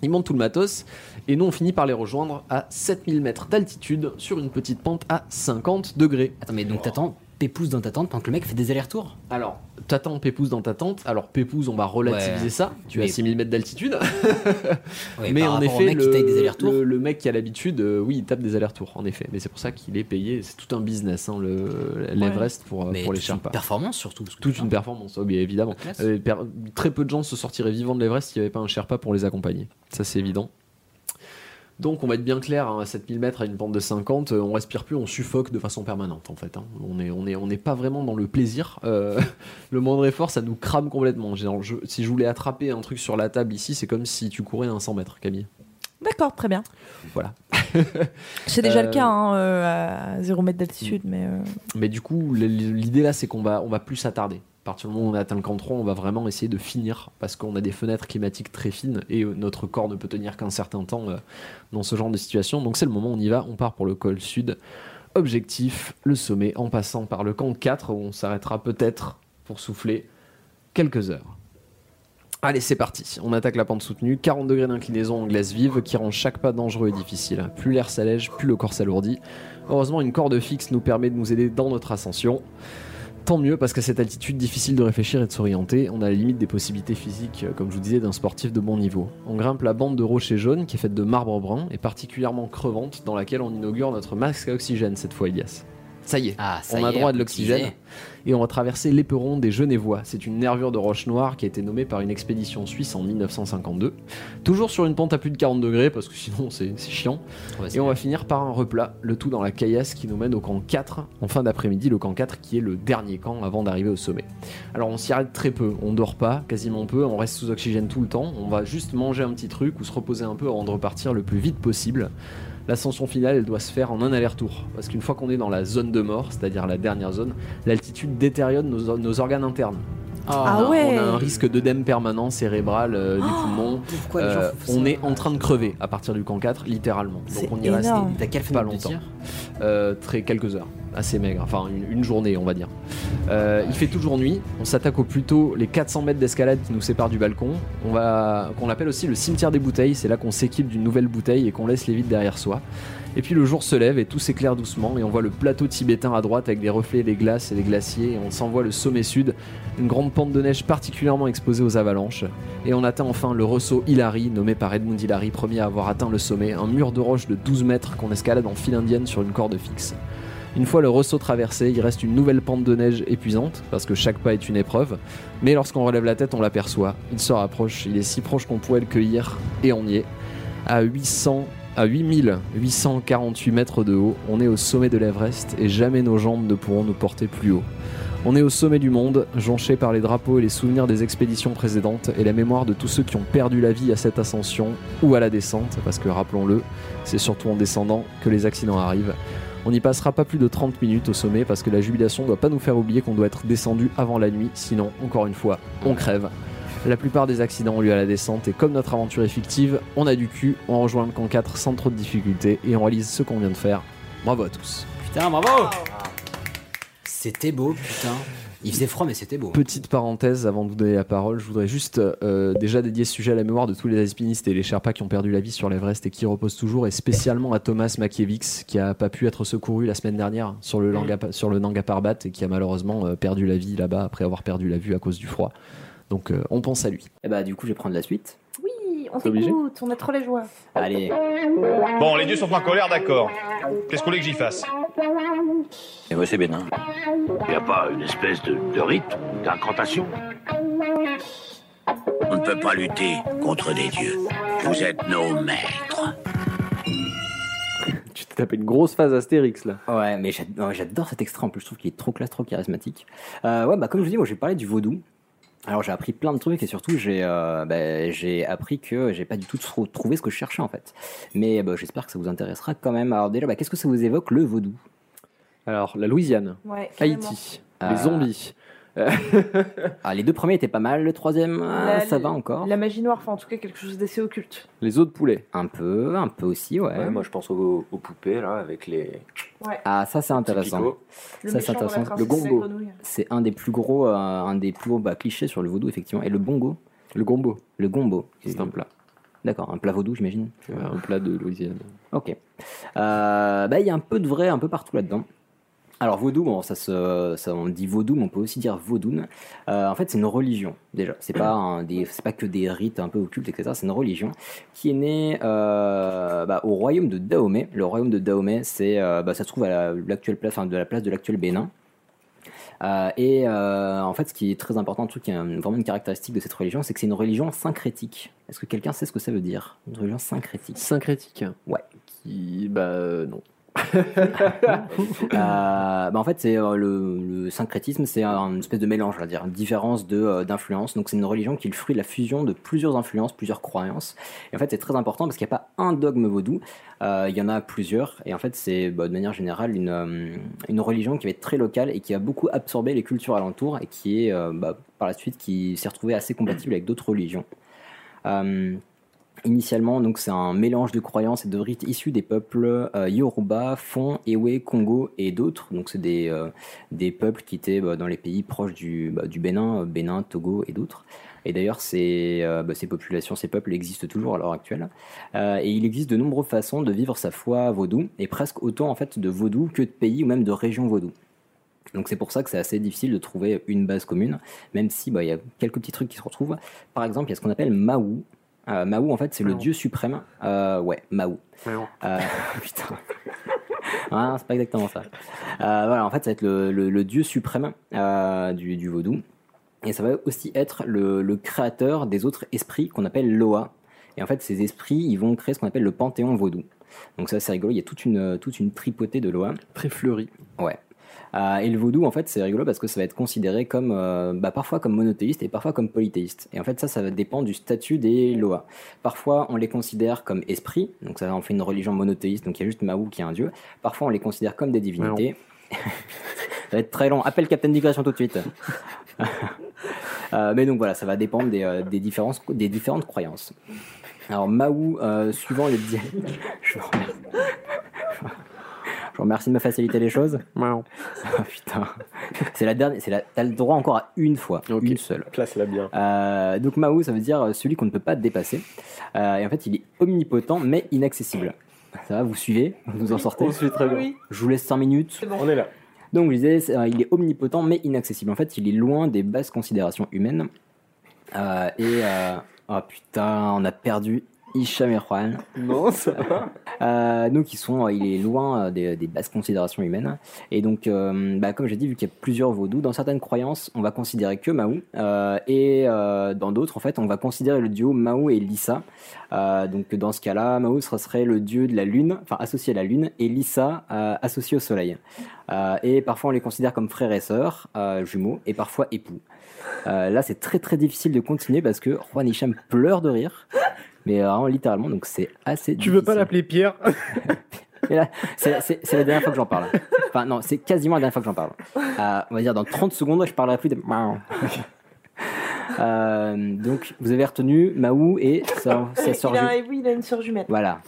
Ils montent tout le matos et nous on finit par les rejoindre à sept mille mètres d'altitude sur une petite pente à cinquante degrés. Attends mais donc oh. t'attends Pépouze dans ta tente pendant que le mec fait des allers-retours. Alors, t'attends Pépouze dans ta tente. Alors, Pépouze, on va relativiser ouais. ça. Tu mais... as six mille mètres d'altitude. ouais, mais en effet, mec le, des le, le mec qui a l'habitude, euh, oui, il tape des allers-retours, en effet. Mais c'est pour ça qu'il est payé. C'est tout un business, hein, le, ouais. l'Everest pour, mais pour les Sherpas. Toute une performance, surtout. Toute une performance, oh, bien évidemment. Euh, per... Très peu de gens se sortiraient vivants de l'Everest s'il n'y avait pas un Sherpa pour les accompagner. Ça, c'est mmh. évident. Donc on va être bien clair, hein, à sept mille mètres, à une pente de cinquante, on respire plus, on suffoque de façon permanente en fait. Hein. On n'est on est, on est pas vraiment dans le plaisir. Euh, le moindre effort, ça nous crame complètement. Genre, je, si je voulais attraper un truc sur la table ici, c'est comme si tu courais à cent mètres, Camille. D'accord, très bien. Voilà. C'est déjà euh... le cas hein, euh, à zéro mètre d'altitude. Mais, euh... mais du coup, l'idée là, c'est qu'on va, on va plus s'attarder. À partir du moment où on a atteint le camp trois, on va vraiment essayer de finir parce qu'on a des fenêtres climatiques très fines et notre corps ne peut tenir qu'un certain temps dans ce genre de situation. Donc c'est le moment où on y va, on part pour le col sud. Objectif, le sommet en passant par le camp quatre où on s'arrêtera peut-être pour souffler quelques heures. Allez, c'est parti. On attaque la pente soutenue, quarante degrés d'inclinaison en glace vive qui rend chaque pas dangereux et difficile. Plus l'air s'allège, plus le corps s'alourdit. Heureusement, une corde fixe nous permet de nous aider dans notre ascension. Tant mieux, parce qu'à cette altitude, difficile de réfléchir et de s'orienter, on a la limite des possibilités physiques, comme je vous disais, d'un sportif de bon niveau. On grimpe la bande de rochers jaunes, qui est faite de marbre brun, et particulièrement crevante, dans laquelle on inaugure notre masque à oxygène, cette fois, Elias. Ça y est, ah, ça on a droit à de l'oxygène, et on va traverser l'éperon des Genevois. C'est une nervure de roche noire qui a été nommée par une expédition suisse en dix-neuf cent cinquante-deux. Toujours sur une pente à plus de quarante degrés, parce que sinon c'est, c'est chiant. Ouais, c'est et on bien. va finir par un replat, le tout dans la caillasse qui nous mène au camp quatre, en fin d'après-midi, le camp quatre qui est le dernier camp avant d'arriver au sommet. Alors on s'y arrête très peu, on dort pas, quasiment peu, on reste sous oxygène tout le temps, on va juste manger un petit truc ou se reposer un peu avant de repartir le plus vite possible. l'ascension finale elle doit se faire en un aller-retour, parce qu'une fois qu'on est dans la zone de mort, c'est-à-dire la dernière zone, l'altitude détériore nos, nos organes internes. Oh, ah ouais. On a un risque d'œdème permanent cérébral euh, du oh, poumon. Pourquoi, euh, genre, on est en train de crever à partir du camp quatre, littéralement. Donc on y reste pas longtemps. Euh, très quelques heures, assez maigre. Enfin une, une journée, on va dire. Euh, il fait toujours nuit. On s'attaque au plus tôt les quatre cents mètres d'escalade qui nous séparent du balcon. On va, qu'on appelle aussi le cimetière des bouteilles. C'est là qu'on s'équipe d'une nouvelle bouteille et qu'on laisse les vides derrière soi. Et puis le jour se lève et tout s'éclaire doucement et on voit le plateau tibétain à droite avec des reflets, des glaces et des glaciers, et on s'envoie le sommet sud, une grande pente de neige particulièrement exposée aux avalanches, et on atteint enfin le Russo Hillary, nommé par Edmund Hillary, premier à avoir atteint le sommet, un mur de roche de douze mètres qu'on escalade en file indienne sur une corde fixe. Une fois le Russo traversé, il reste une nouvelle pente de neige épuisante, parce que chaque pas est une épreuve, mais lorsqu'on relève la tête on l'aperçoit, il se rapproche, il est si proche qu'on pourrait le cueillir, et on y est, à huit cents à huit mille huit cent quarante-huit mètres de haut, on est au sommet de l'Everest et jamais nos jambes ne pourront nous porter plus haut. On est au sommet du monde, jonché par les drapeaux et les souvenirs des expéditions précédentes et la mémoire de tous ceux qui ont perdu la vie à cette ascension ou à la descente, parce que rappelons-le, c'est surtout en descendant que les accidents arrivent. On n'y passera pas plus de trente minutes au sommet parce que la jubilation ne doit pas nous faire oublier qu'on doit être descendu avant la nuit, sinon, encore une fois, on crève. La plupart des accidents ont lieu à la descente et comme notre aventure est fictive, on a du cul, on rejoint le camp quatre sans trop de difficultés et on réalise ce qu'on vient de faire. Bravo à tous. Putain, bravo. C'était beau, putain. Il faisait froid mais c'était beau. Petite parenthèse avant de vous donner la parole, je voudrais juste euh, déjà dédier ce sujet à la mémoire de tous les alpinistes et les Sherpas qui ont perdu la vie sur l'Everest et qui reposent toujours, et spécialement à Thomas Makiewicz qui a pas pu être secouru la semaine dernière sur le, Langa, sur le Nanga Parbat et qui a malheureusement euh, perdu la vie là-bas après avoir perdu la vue à cause du froid. Donc euh, on pense à lui. Et bah du coup je vais prendre la suite. Oui, on s'écoute, on a trop la joie. Allez. Bon, les dieux sont en colère, d'accord. Qu'est-ce qu'on voulait que j'y fasse? Et moi c'est Bénin. Y a pas une espèce de, de rite, d'incantation? On ne peut pas lutter contre des dieux. Vous êtes nos maîtres. Tu t'es tapé une grosse phase Astérix là. Ouais, mais j'adore, j'adore cet extrait en plus. Je trouve qu'il est trop classe, trop charismatique. Euh, ouais, bah comme je vous dis, moi je vais parler du vaudou. Alors j'ai appris plein de trucs et surtout j'ai euh, bah, j'ai appris que j'ai pas du tout trouvé ce que je cherchais en fait. Mais bah, j'espère que ça vous intéressera quand même. Alors déjà, bah, qu'est-ce que ça vous évoque le vaudou? Alors la Louisiane, ouais, Haïti, euh... les zombies. Ah, les deux premiers étaient pas mal, le troisième ah, la, ça va encore. La magie noire, enfin en tout cas quelque chose d'assez occulte. Les os de poulet. Un peu, un peu aussi, ouais. ouais moi je pense aux, aux poupées là avec les. Ouais. Ah ça c'est intéressant. Le, ça, c'est intéressant. Le gombo, c'est un des plus gros, euh, un des plus gros bah, clichés sur le vaudou effectivement. Et le bongo, le gombo, le gombo, c'est un plat. D'accord, un plat vaudou j'imagine. Ouais, un plat de Louisiane. Ok. Euh, bah il y a un peu de vrai, un peu partout là-dedans. Alors vaudou, bon, ça se, ça, on dit vaudou, mais on peut aussi dire vaudoune. Euh, en fait, c'est une religion déjà. C'est pas un des, c'est pas que des rites un peu occultes, et cetera. C'est une religion qui est née euh, bah, au royaume de Dahomey. Le royaume de Dahomey, c'est, euh, bah, ça se trouve à la, l'actuelle place, enfin, de la place de l'actuel Bénin. Euh, et euh, en fait, ce qui est très important, un truc qui est vraiment une caractéristique de cette religion, c'est que c'est une religion syncrétique. Est-ce que quelqu'un sait ce que ça veut dire, une religion syncrétique? Syncrétique. Ouais. Qui, bah, non. euh, bah en fait c'est euh, le, le syncrétisme, c'est une espèce de mélange, on va dire, une différence de euh, d'influence. Donc c'est une religion qui est le fruit de la fusion de plusieurs influences, plusieurs croyances. Et en fait c'est très important parce qu'il n'y a pas un dogme vaudou, euh, il y en a plusieurs. Et en fait c'est bah, de manière générale une euh, une religion qui va être très locale et qui a beaucoup absorbé les cultures alentours et qui est euh, bah, par la suite qui s'est retrouvée assez compatible avec d'autres religions. Euh, Initialement, donc, c'est un mélange de croyances et de rites issus des peuples euh, Yoruba, Fon, Ewe, Congo et d'autres. Donc, c'est des, euh, des peuples qui étaient bah, dans les pays proches du, bah, du Bénin, euh, Bénin, Togo et d'autres. Et d'ailleurs, ces, euh, bah, ces populations, ces peuples existent toujours à l'heure actuelle. Euh, et il existe de nombreuses façons de vivre sa foi vaudou, et presque autant en fait, de vaudou que de pays ou même de régions vaudou. Donc c'est pour ça que c'est assez difficile de trouver une base commune, même si bah, y a quelques petits trucs qui se retrouvent. Par exemple, il y a ce qu'on appelle Mawu. Euh, Mawu en fait c'est Mawu. Le dieu suprême euh, ouais Mawu euh, putain ah, c'est pas exactement ça euh, voilà en fait ça va être le, le, le dieu suprême euh, du, du vaudou et ça va aussi être le, le créateur des autres esprits qu'on appelle Loa et en fait ces esprits ils vont créer ce qu'on appelle le panthéon vaudou donc ça c'est rigolo, il y a toute une, toute une tripotée de Loa très fleurie ouais. Euh, et le vaudou, en fait, c'est rigolo parce que ça va être considéré comme, euh, bah, parfois comme monothéiste et parfois comme polythéiste. Et en fait, ça, ça va dépendre du statut des Loa. Parfois, on les considère comme esprits, donc ça en fait une religion monothéiste, donc il y a juste Mawu qui est un dieu. Parfois, on les considère comme des divinités. Ça va être très long. Appelle Captain Digression tout de suite. euh, mais donc voilà, ça va dépendre des, euh, des, différences, des différentes croyances. Alors, Mawu, euh, suivant les dialectes. Je vous remercie. Je vous remercie de me faciliter les choses. Wow. Ah, putain. C'est la dernière. C'est la... T'as le droit encore à une fois, okay. Une seule. Place-la bien. Euh, donc Mawu, ça veut dire celui qu'on ne peut pas dépasser. Euh, et en fait, il est omnipotent mais inaccessible. Ça va, vous suivez, vous oui, en sortez. On suit très bien. Oui. Je vous laisse cinq minutes. C'est bon. On est là. Donc je disais, euh, il est omnipotent mais inaccessible. En fait, il est loin des basses considérations humaines. Euh, et euh... oh putain, on a perdu. Hicham et Juan. Non, ça va. Euh, donc, ils sont, euh, il est loin euh, des, des basses considérations humaines. Et donc, euh, bah, comme j'ai dit, vu qu'il y a plusieurs vaudous, dans certaines croyances, on va considérer que Mawu. Euh, et euh, dans d'autres, en fait, on va considérer le duo Mawu et Lissa. Euh, donc, dans ce cas-là, Mawu serait le dieu de la lune, enfin associé à la lune, et Lissa euh, associé au soleil. Euh, et parfois, on les considère comme frères et sœurs, euh, jumeaux, et parfois époux. Euh, là, c'est très très difficile de continuer parce que Juan et Hicham pleurent de rire. Mais vraiment littéralement, donc c'est assez difficile. Tu veux pas l'appeler Pierre? Et là, c'est, c'est, c'est la dernière fois que j'en parle. Enfin non, c'est quasiment la dernière fois que j'en parle. Euh, on va dire dans trente secondes, je parlerai plus de... Euh, donc vous avez retenu Mawu et sa, sa sœur jumelle. Oui, il a une sœur jumelle. Voilà.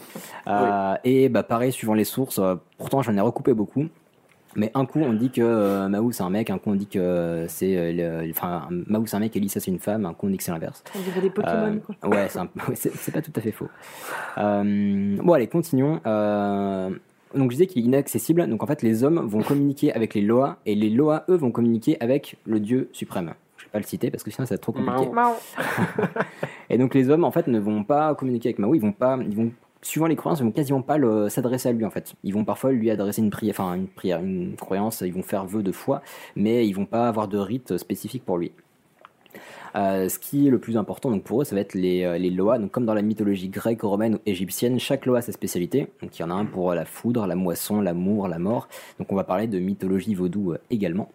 Euh, oui. Et bah, pareil, suivant les sources, euh, pourtant j'en ai recoupé beaucoup. Mais un coup on dit que euh, Mawu c'est un mec, un coup on dit que euh, c'est euh, le, enfin Mawu c'est un mec et Lissa c'est une femme, un coup on dit que c'est l'inverse. On dirait des Pokémon. Euh, ouais, c'est, un, c'est, c'est pas tout à fait faux. Euh, bon allez, continuons. Euh, donc je disais qu'il est inaccessible. Donc en fait les hommes vont communiquer avec les Loa et les Loa eux vont communiquer avec le Dieu suprême. Je vais pas le citer parce que sinon ça va être trop compliqué. Et donc les hommes en fait ne vont pas communiquer avec Mawu, ils vont pas, ils vont suivant les croyances, ils vont quasiment pas le, s'adresser à lui en fait. Ils vont parfois lui adresser une prière, enfin une prière, une croyance. Ils vont faire vœu de foi, mais ils vont pas avoir de rite spécifique pour lui. Euh, ce qui est le plus important donc pour eux, ça va être les, les Loa. Donc comme dans la mythologie grecque, romaine ou égyptienne, chaque Loa a sa spécialité. Donc il y en a un pour la foudre, la moisson, l'amour, la mort. Donc on va parler de mythologie vaudou également.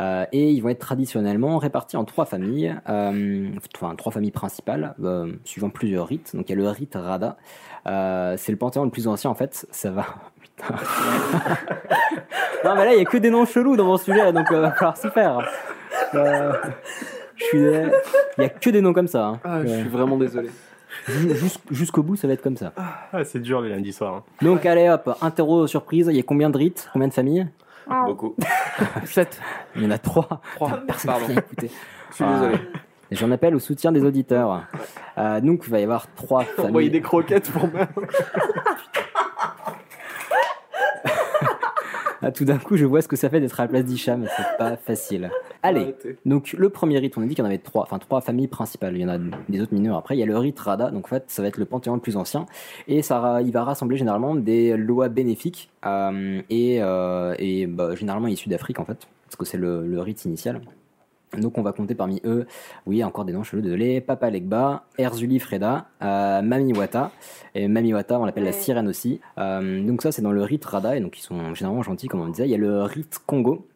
Euh, et ils vont être traditionnellement répartis en trois familles, euh, enfin trois familles principales, euh, suivant plusieurs rites. Donc il y a le rite Rada, euh, c'est le panthéon le plus ancien en fait, ça va... Putain. Non mais là il n'y a que des noms chelous dans mon sujet, donc il euh, va falloir s'y faire. Euh, je suis dé... Il n'y a que des noms comme ça. Hein. Ah, je ouais. suis vraiment désolé. Jus- jusqu'au bout ça va être comme ça. Ah, c'est dur les lundis soirs. Hein. Donc allez hop, interro surprise, il y a combien de rites, combien de familles ? Beaucoup. sept. Il y en a trois. trois. Personne n'a écouté. Je suis désolé. Euh, j'en appelle au soutien des auditeurs. Euh, donc, il va y avoir trois familles. Envoyez des croquettes pour moi. Ah, tout d'un coup, je vois ce que ça fait d'être à la place d'Hicham. C'est pas facile. Allez. Arrêtez. Donc, le premier rite, on a dit qu'il y en avait trois. Enfin, trois familles principales. Il y en a des autres mineurs. Après, il y a le rite Rada. Donc, en fait, ça va être le panthéon le plus ancien. Et ça, il va rassembler généralement des lois bénéfiques. Euh, et euh, et bah, généralement issus d'Afrique, en fait. Parce que c'est le, le rite initial. Donc, on va compter parmi eux. Oui, encore des noms chelous, désolé. Papa Legba, Erzuli Freda, euh, Mami Wata. Et Mami Wata, on l'appelle ouais. la sirène aussi. Euh, donc, ça, c'est dans le rite Rada. Et donc, ils sont généralement gentils, comme on disait. Il y a le rite Congo.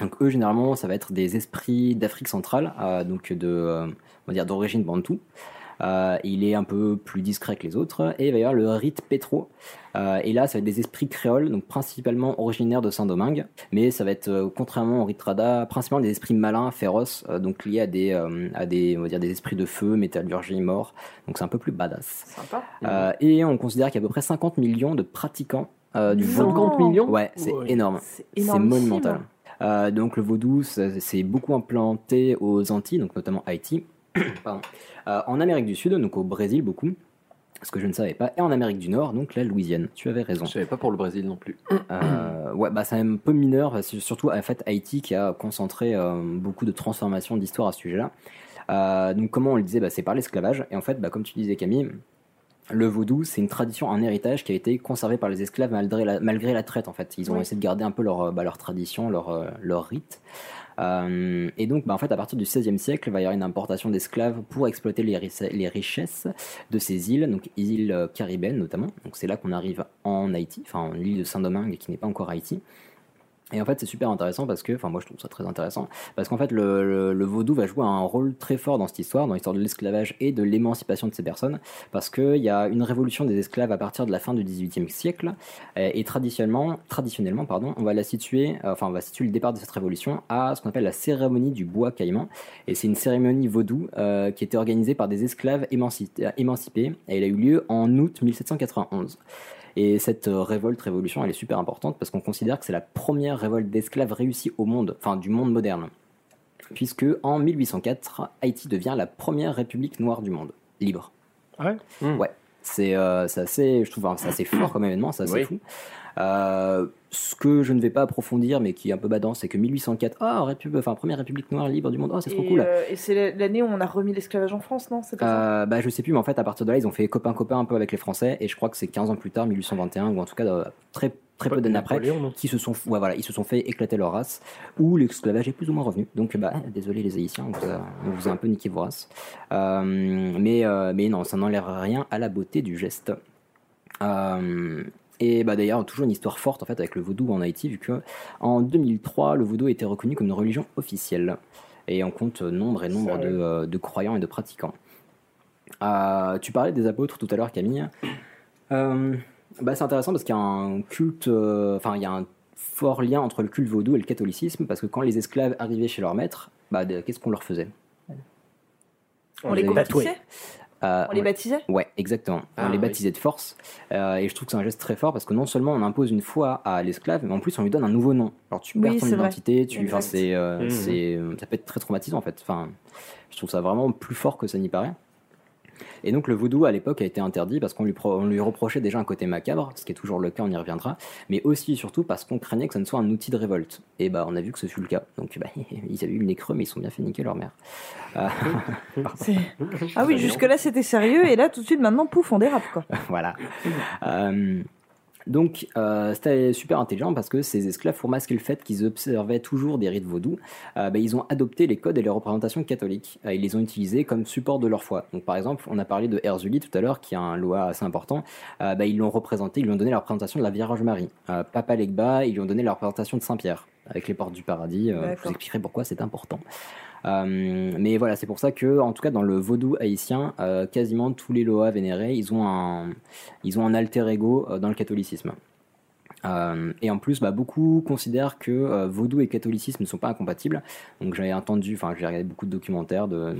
Donc, eux, généralement, ça va être des esprits d'Afrique centrale, euh, donc de, euh, on va dire d'origine bantoue. Euh, il est un peu plus discret que les autres. Et il va y avoir le rite Pétro. Euh, et là, ça va être des esprits créoles, donc principalement originaires de Saint-Domingue. Mais ça va être, euh, contrairement au rite Rada, principalement des esprits malins, féroces, euh, donc liés à des, euh, à des, on va dire, des esprits de feu, métallurgie, mort. Donc c'est un peu plus badass. Sympa. Euh, et on considère qu'il y a à peu près cinquante millions de pratiquants euh, du vaudou. cinquante millions ? Ouais, c'est ouais. énorme. C'est, c'est monumental. Euh, donc le vaudou, c'est, c'est beaucoup implanté aux Antilles, donc notamment Haïti. Pardon. Euh, en Amérique du Sud, donc au Brésil beaucoup, ce que je ne savais pas, et en Amérique du Nord, donc la Louisiane. Tu avais raison. Je ne savais pas pour le Brésil non plus. Euh, ouais, bah c'est un peu mineur, surtout en fait Haïti qui a concentré euh, beaucoup de transformations d'histoire à ce sujet-là. Euh, donc comment on le disait, bah, c'est par l'esclavage. Et en fait, bah, comme tu disais Camille, le vaudou, c'est une tradition, un héritage qui a été conservé par les esclaves malgré la, malgré la traite en fait. Ils ont oui. essayé de garder un peu leur, bah, leur tradition, leur, leur rite. Euh, et donc bah, en fait à partir du seizième siècle il va y avoir une importation d'esclaves pour exploiter les, ri- les richesses de ces îles, donc îles caribéennes notamment, donc c'est là qu'on arrive en Haïti, enfin l'île de Saint-Domingue qui n'est pas encore Haïti. Et en fait, c'est super intéressant parce que, enfin, moi je trouve ça très intéressant, parce qu'en fait, le, le, le vaudou va jouer un rôle très fort dans cette histoire, dans l'histoire de l'esclavage et de l'émancipation de ces personnes, parce qu'il y a une révolution des esclaves à partir de la fin du dix-huitième siècle, et, et traditionnellement, traditionnellement pardon, on va la situer, enfin, on va situer le départ de cette révolution à ce qu'on appelle la cérémonie du bois caïman, et c'est une cérémonie vaudou euh, qui était organisée par des esclaves émancipés, émancipés, et elle a eu lieu en août dix-sept cent quatre-vingt-onze. Et cette révolte, révolution, elle est super importante parce qu'on considère que c'est la première révolte d'esclaves réussie au monde, enfin du monde moderne, puisque en mille huit cent quatre, Haïti devient la première république noire du monde, libre. Ouais. Mmh. Ouais. C'est, euh, c'est assez, je trouve, c'est assez fort comme événement, c'est assez oui. fou. Euh, ce que je ne vais pas approfondir, mais qui est un peu badant, c'est que mille huit cent quatre, ah, oh, répu- enfin, première république noire libre du monde, oh, c'est et trop cool. Euh, et c'est l'année où on a remis l'esclavage en France, non c'est pas euh, ça bah, je sais plus, mais en fait, à partir de là, ils ont fait copain-copain un peu avec les Français, et je crois que c'est quinze ans plus tard, mille huit cent vingt et un, ou en tout cas euh, très, très peu d'années après, qui se sont, ouais, voilà, ils se sont fait éclater leur race, où l'esclavage est plus ou moins revenu. Donc, bah, désolé les Haïtiens, on vous a, on vous a un peu niqué vos races. Euh, mais, euh, mais non, ça n'enlève rien à la beauté du geste. Euh... Et bah d'ailleurs, toujours une histoire forte en fait avec le vaudou en Haïti, vu qu'en deux mille trois, le vaudou était reconnu comme une religion officielle. Et on compte nombre et nombre de, euh, de croyants et de pratiquants. Euh, tu parlais des apôtres tout à l'heure, Camille. Euh, bah c'est intéressant parce qu'il y a un culte, enfin euh, il y a un fort lien entre le culte vaudou et le catholicisme, parce que quand les esclaves arrivaient chez leur maître, bah, de, qu'est-ce qu'on leur faisait ? On, on les baptisait. Euh, on les baptisait ? Ouais, exactement. Ah, on les baptisait oui. de force. Euh, et je trouve que c'est un geste très fort parce que non seulement on impose une foi à l'esclave, mais en plus on lui donne un nouveau nom. Alors tu perds oui, ton identité, tu, enfin, c'est, euh, mmh. c'est, ça peut être très traumatisant en fait. Enfin, je trouve ça vraiment plus fort que ça n'y paraît. Et donc le vaudou à l'époque a été interdit parce qu'on lui, pro- on lui reprochait déjà un côté macabre, ce qui est toujours le cas, on y reviendra, mais aussi et surtout parce qu'on craignait que ça ne soit un outil de révolte. Et bah on a vu que ce fut le cas, donc bah, ils avaient eu le nez creux mais ils sont bien fait niquer leur mère. Euh... ah oui, jusque-là c'était sérieux et là tout de suite maintenant pouf on dérape quoi. Voilà. euh... Donc, euh, c'était super intelligent parce que ces esclaves, pour masquer le fait qu'ils observaient toujours des rites vaudous, euh, bah, ils ont adopté les codes et les représentations catholiques. Euh, ils les ont utilisés comme support de leur foi. Donc, par exemple, on a parlé de Erzuli tout à l'heure, qui a un Loa assez important. Euh, bah, ils l'ont représenté, ils lui ont donné la représentation de la Vierge Marie. Euh, Papa Legba, ils lui ont donné la représentation de Saint-Pierre, avec les portes du paradis. Euh, je vous expliquerai pourquoi c'est important. Euh, mais voilà, c'est pour ça que, en tout cas, dans le vaudou haïtien, euh, quasiment tous les Loa vénérés, ils ont un, ils ont un alter ego euh, dans le catholicisme. Euh, et en plus, bah, beaucoup considèrent que euh, vaudou et catholicisme ne sont pas incompatibles. Donc j'avais entendu, enfin j'ai regardé beaucoup de documentaires, de,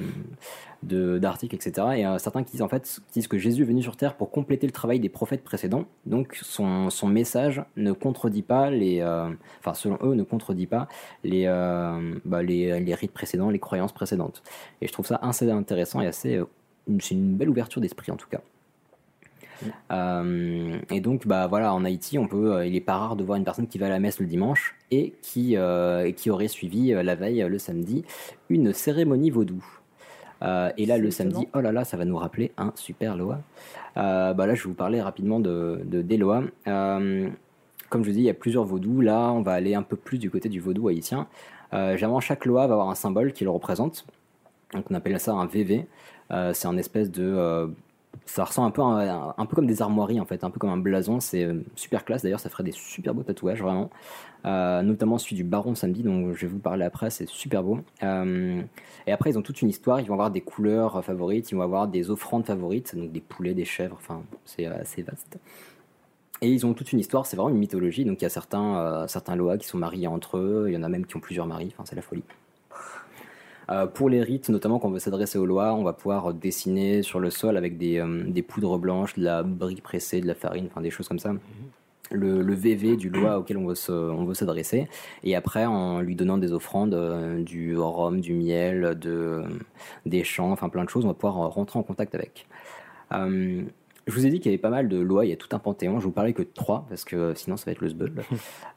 de, d'articles, et cetera. Et euh, certains qui disent en fait, qui disent que Jésus est venu sur terre pour compléter le travail des prophètes précédents. Donc son, son message ne contredit pas les, euh, enfin selon eux ne contredit pas les, euh, bah, les, les rites précédents, les croyances précédentes. Et je trouve ça assez intéressant et assez, euh, c'est une belle ouverture d'esprit en tout cas. Euh, et donc bah voilà, en Haïti on peut, euh, il est pas rare de voir une personne qui va à la messe le dimanche et qui, euh, qui aurait suivi euh, la veille euh, le samedi une cérémonie vaudou euh, et là c'est le samedi bon. Oh là là, ça va nous rappeler un super Loa. Euh, bah là je vais vous parler rapidement de, de, des Loa. Euh, comme je vous dis, il y a plusieurs vaudous, là on va aller un peu plus du côté du vaudou haïtien. Euh, généralement chaque Loa va avoir un symbole qui le représente, donc on appelle ça un V V. Euh, c'est un espèce de euh, ça ressemble un peu, un, un peu comme des armoiries en fait, un peu comme un blason, c'est super classe d'ailleurs, ça ferait des super beaux tatouages vraiment, euh, notamment celui du Baron Samedi dont je vais vous parler après, c'est super beau. Euh, et après ils ont toute une histoire, ils vont avoir des couleurs favorites, ils vont avoir des offrandes favorites, donc des poulets, des chèvres, enfin c'est assez vaste. Et ils ont toute une histoire, c'est vraiment une mythologie, donc il y a certains, euh, certains Loa qui sont mariés entre eux, il y en a même qui ont plusieurs maris, enfin c'est la folie. Euh, pour les rites, notamment quand on veut s'adresser aux Loa, on va pouvoir dessiner sur le sol avec des, euh, des poudres blanches, de la brie pressée, de la farine, enfin des choses comme ça, le, le V V du Loa auquel on veut, se, on veut s'adresser, et après en lui donnant des offrandes, euh, du rhum, du miel, de, des champs, enfin plein de choses, on va pouvoir rentrer en contact avec. Euh, Je vous ai dit qu'il y avait pas mal de Loa, il y a tout un panthéon, je vous parlais que de trois, parce que sinon ça va être le sbeul.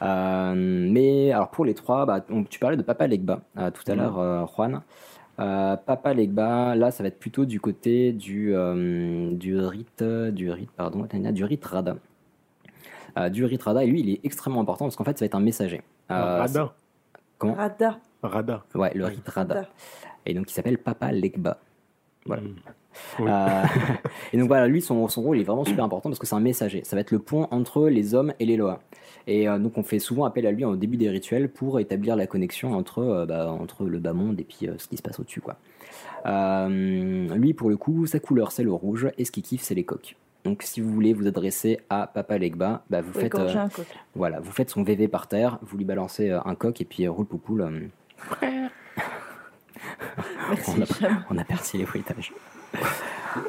euh, mais alors pour les trois, bah, on, tu parlais de Papa Legba euh, tout à mmh. l'heure, euh, Juan. Euh, Papa Legba, là ça va être plutôt du côté du, euh, du rite, du rite, pardon, du rite Rada. Euh, du rite Rada, et lui il est extrêmement important parce qu'en fait ça va être un messager. Euh, Rada. Comment ? Rada. Rada. Ouais, le rite Rada. Rada. Et donc il s'appelle Papa Legba. Voilà. Mmh. Oui. Euh, et donc voilà, lui, son, son rôle il est vraiment super important parce que c'est un messager. Ça va être le pont entre les hommes et les Loa. Et euh, donc on fait souvent appel à lui au début des rituels pour établir la connexion entre, euh, bah, entre le bas monde et puis euh, ce qui se passe au-dessus, quoi. Euh, lui, pour le coup, sa couleur c'est le rouge et ce qu'il kiffe c'est les coques. Donc si vous voulez vous adresser à Papa Legba, bah, vous, oui, faites, euh, voilà, vous faites son V V par terre, vous lui balancez euh, un coq et puis euh, roule poupoule. Euh... Frère. Merci, on aperçoit les bruitages.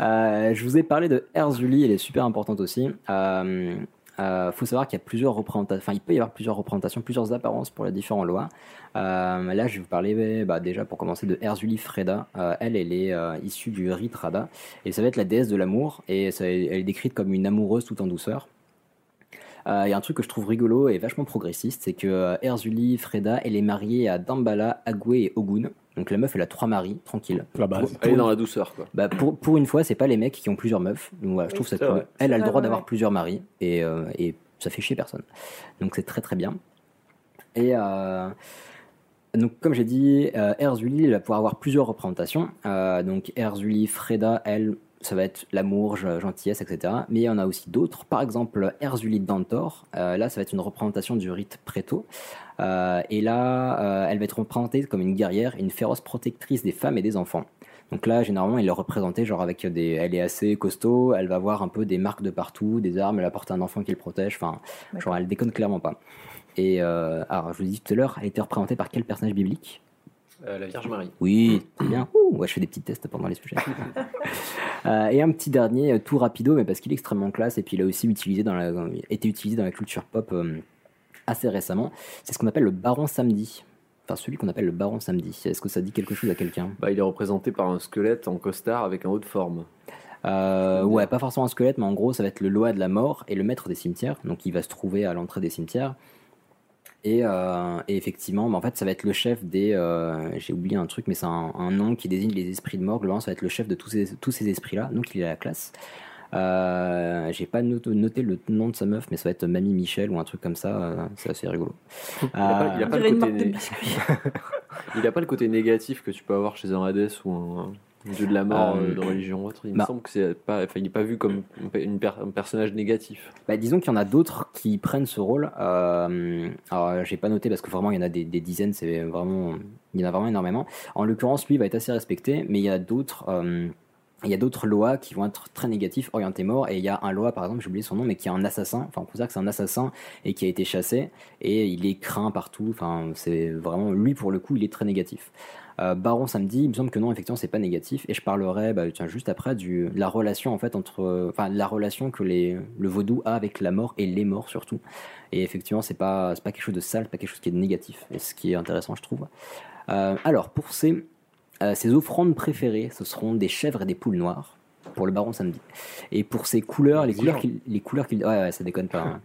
Euh, je vous ai parlé de Erzuli, elle est super importante aussi. Il euh, euh, faut savoir qu'il y a plusieurs représentations, enfin il peut y avoir plusieurs représentations, plusieurs apparences pour les différents lois. Euh, là, je vais vous parler bah, déjà pour commencer de Erzuli Freda. Euh, elle, elle est euh, issue du rite Rada et ça va être la déesse de l'amour et ça, elle est décrite comme une amoureuse tout en douceur. Il euh, y a un truc que je trouve rigolo et vachement progressiste, c'est que euh, Erzuli Freda, elle est mariée à Dambala, Agwe et Ogun. Donc la meuf, elle a trois maris, tranquille. La base. Pour, pour, elle est dans la douceur, quoi. Bah, pour, pour une fois, c'est pas les mecs qui ont plusieurs meufs. Donc voilà, je trouve ça cool. Elle a le droit d'avoir plusieurs maris et, euh, et ça fait chier personne. Donc c'est très très bien. Et euh, donc comme j'ai dit, euh, Erzuli, elle va pouvoir avoir plusieurs représentations. Euh, donc Erzuli Freda, elle... ça va être l'amour, gentillesse, et cetera. Mais il y en a aussi d'autres. Par exemple, Erzuli Dantor. Euh, là, ça va être une représentation du rite préto. Euh, et là, euh, elle va être représentée comme une guerrière, une féroce protectrice des femmes et des enfants. Donc là, généralement, il l'a représentée genre avec des... Elle est assez costaud. Elle va avoir un peu des marques de partout, des armes. Elle a porté un enfant qui le protège. Enfin, ouais. Genre, elle déconne clairement pas. Et euh, alors, je vous l'ai dit tout à l'heure, elle a été représentée par quel personnage biblique ? Euh, la Vierge Marie. Oui, très bien. Ouh, ouais, je fais des petits tests pendant les sujets. euh, et un petit dernier, tout rapido, mais parce qu'il est extrêmement classe, et puis il a aussi utilisé dans la, été utilisé dans la culture pop euh, assez récemment. C'est ce qu'on appelle le Baron Samedi. Enfin, celui qu'on appelle le Baron Samedi. Est-ce que ça dit quelque chose à quelqu'un ? Bah, il est représenté par un squelette en costard avec un haut de forme. Euh, ouais, pas forcément un squelette, mais en gros, ça va être le Loa de la mort et le maître des cimetières. Donc, il va se trouver à l'entrée des cimetières. Et, euh, et effectivement, bah en fait, ça va être le chef des. Euh, j'ai oublié un truc, mais c'est un, un nom qui désigne les esprits de mort. Globalement, ça va être le chef de tous ces, tous ces esprits-là. Donc, il est à la classe. Euh, j'ai pas noté le nom de sa meuf, mais ça va être Mami Michel ou un truc comme ça. Euh, c'est assez rigolo. Il n'a euh, pas, né... pas le côté négatif que tu peux avoir chez un Hadès ou un. Dieu de la mort, euh, de religion autre, il bah, me semble que c'est pas, enfin, il n'est pas vu comme une per- un personnage négatif. Bah, disons qu'il y en a d'autres qui prennent ce rôle. Euh, alors, j'ai pas noté parce que vraiment il y en a des, des dizaines, c'est vraiment, il y en a vraiment énormément. En l'occurrence, lui, il va être assez respecté, mais il y a d'autres, euh, il y a d'autres lois qui vont être très négatifs, orientés mort. Et il y a un loa, par exemple, j'ai oublié son nom, mais qui est un assassin. Enfin, on considère que c'est un assassin et qui a été chassé et il est craint partout. Enfin, c'est vraiment lui pour le coup, il est très négatif. Euh, Baron Samedi, il me semble que non, effectivement, c'est pas négatif. Et je parlerai, bah, tiens, juste après, du, de la relation en fait entre, enfin, la relation que les, le vaudou a avec la mort et les morts surtout. Et effectivement, c'est pas, c'est pas quelque chose de sale, c'est pas quelque chose qui est négatif. Et ce qui est intéressant, je trouve. Euh, alors, pour ces, euh, ces offrandes préférées, ce seront des chèvres et des poules noires pour le Baron Samedi. Et pour ces couleurs, les couleurs qu'il, les couleurs qu'il, ouais, ouais, ça déconne pas. Hein.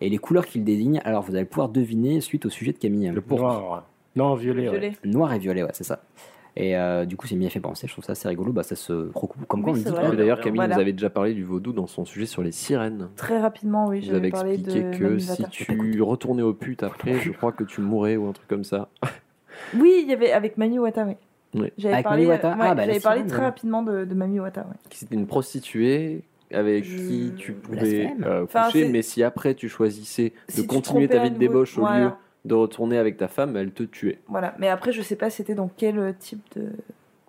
Et les couleurs qu'il désigne, alors vous allez pouvoir deviner suite au sujet de Camille. Le pourpre. Non, violet. violet. Ouais. Noir et violet, ouais, c'est ça. Et euh, du coup, c'est bien fait penser. Je trouve ça assez rigolo. Bah, ça se recoupe. Comme oui, quand on dit. Vrai, d'ailleurs, Camille voilà. nous avait déjà parlé du vaudou dans son sujet sur les sirènes. Très rapidement, oui. Vous avez expliqué de... que si tu retournais aux putes après, je crois que tu mourrais ou un truc comme ça. Oui, il y avait avec Mami Wata, oui. oui. J'avais avec parlé, Mami Wata, euh, ouais, ah, bah, j'avais parlé sirène, très ouais. rapidement de, de Mami Wata, oui. C'était une prostituée. Avec je... qui tu pouvais euh, coucher, enfin, mais si après tu choisissais de continuer ta vie de débauche au lieu de retourner avec ta femme, elle te tuait. Voilà, mais après, je sais pas c'était dans quel type de...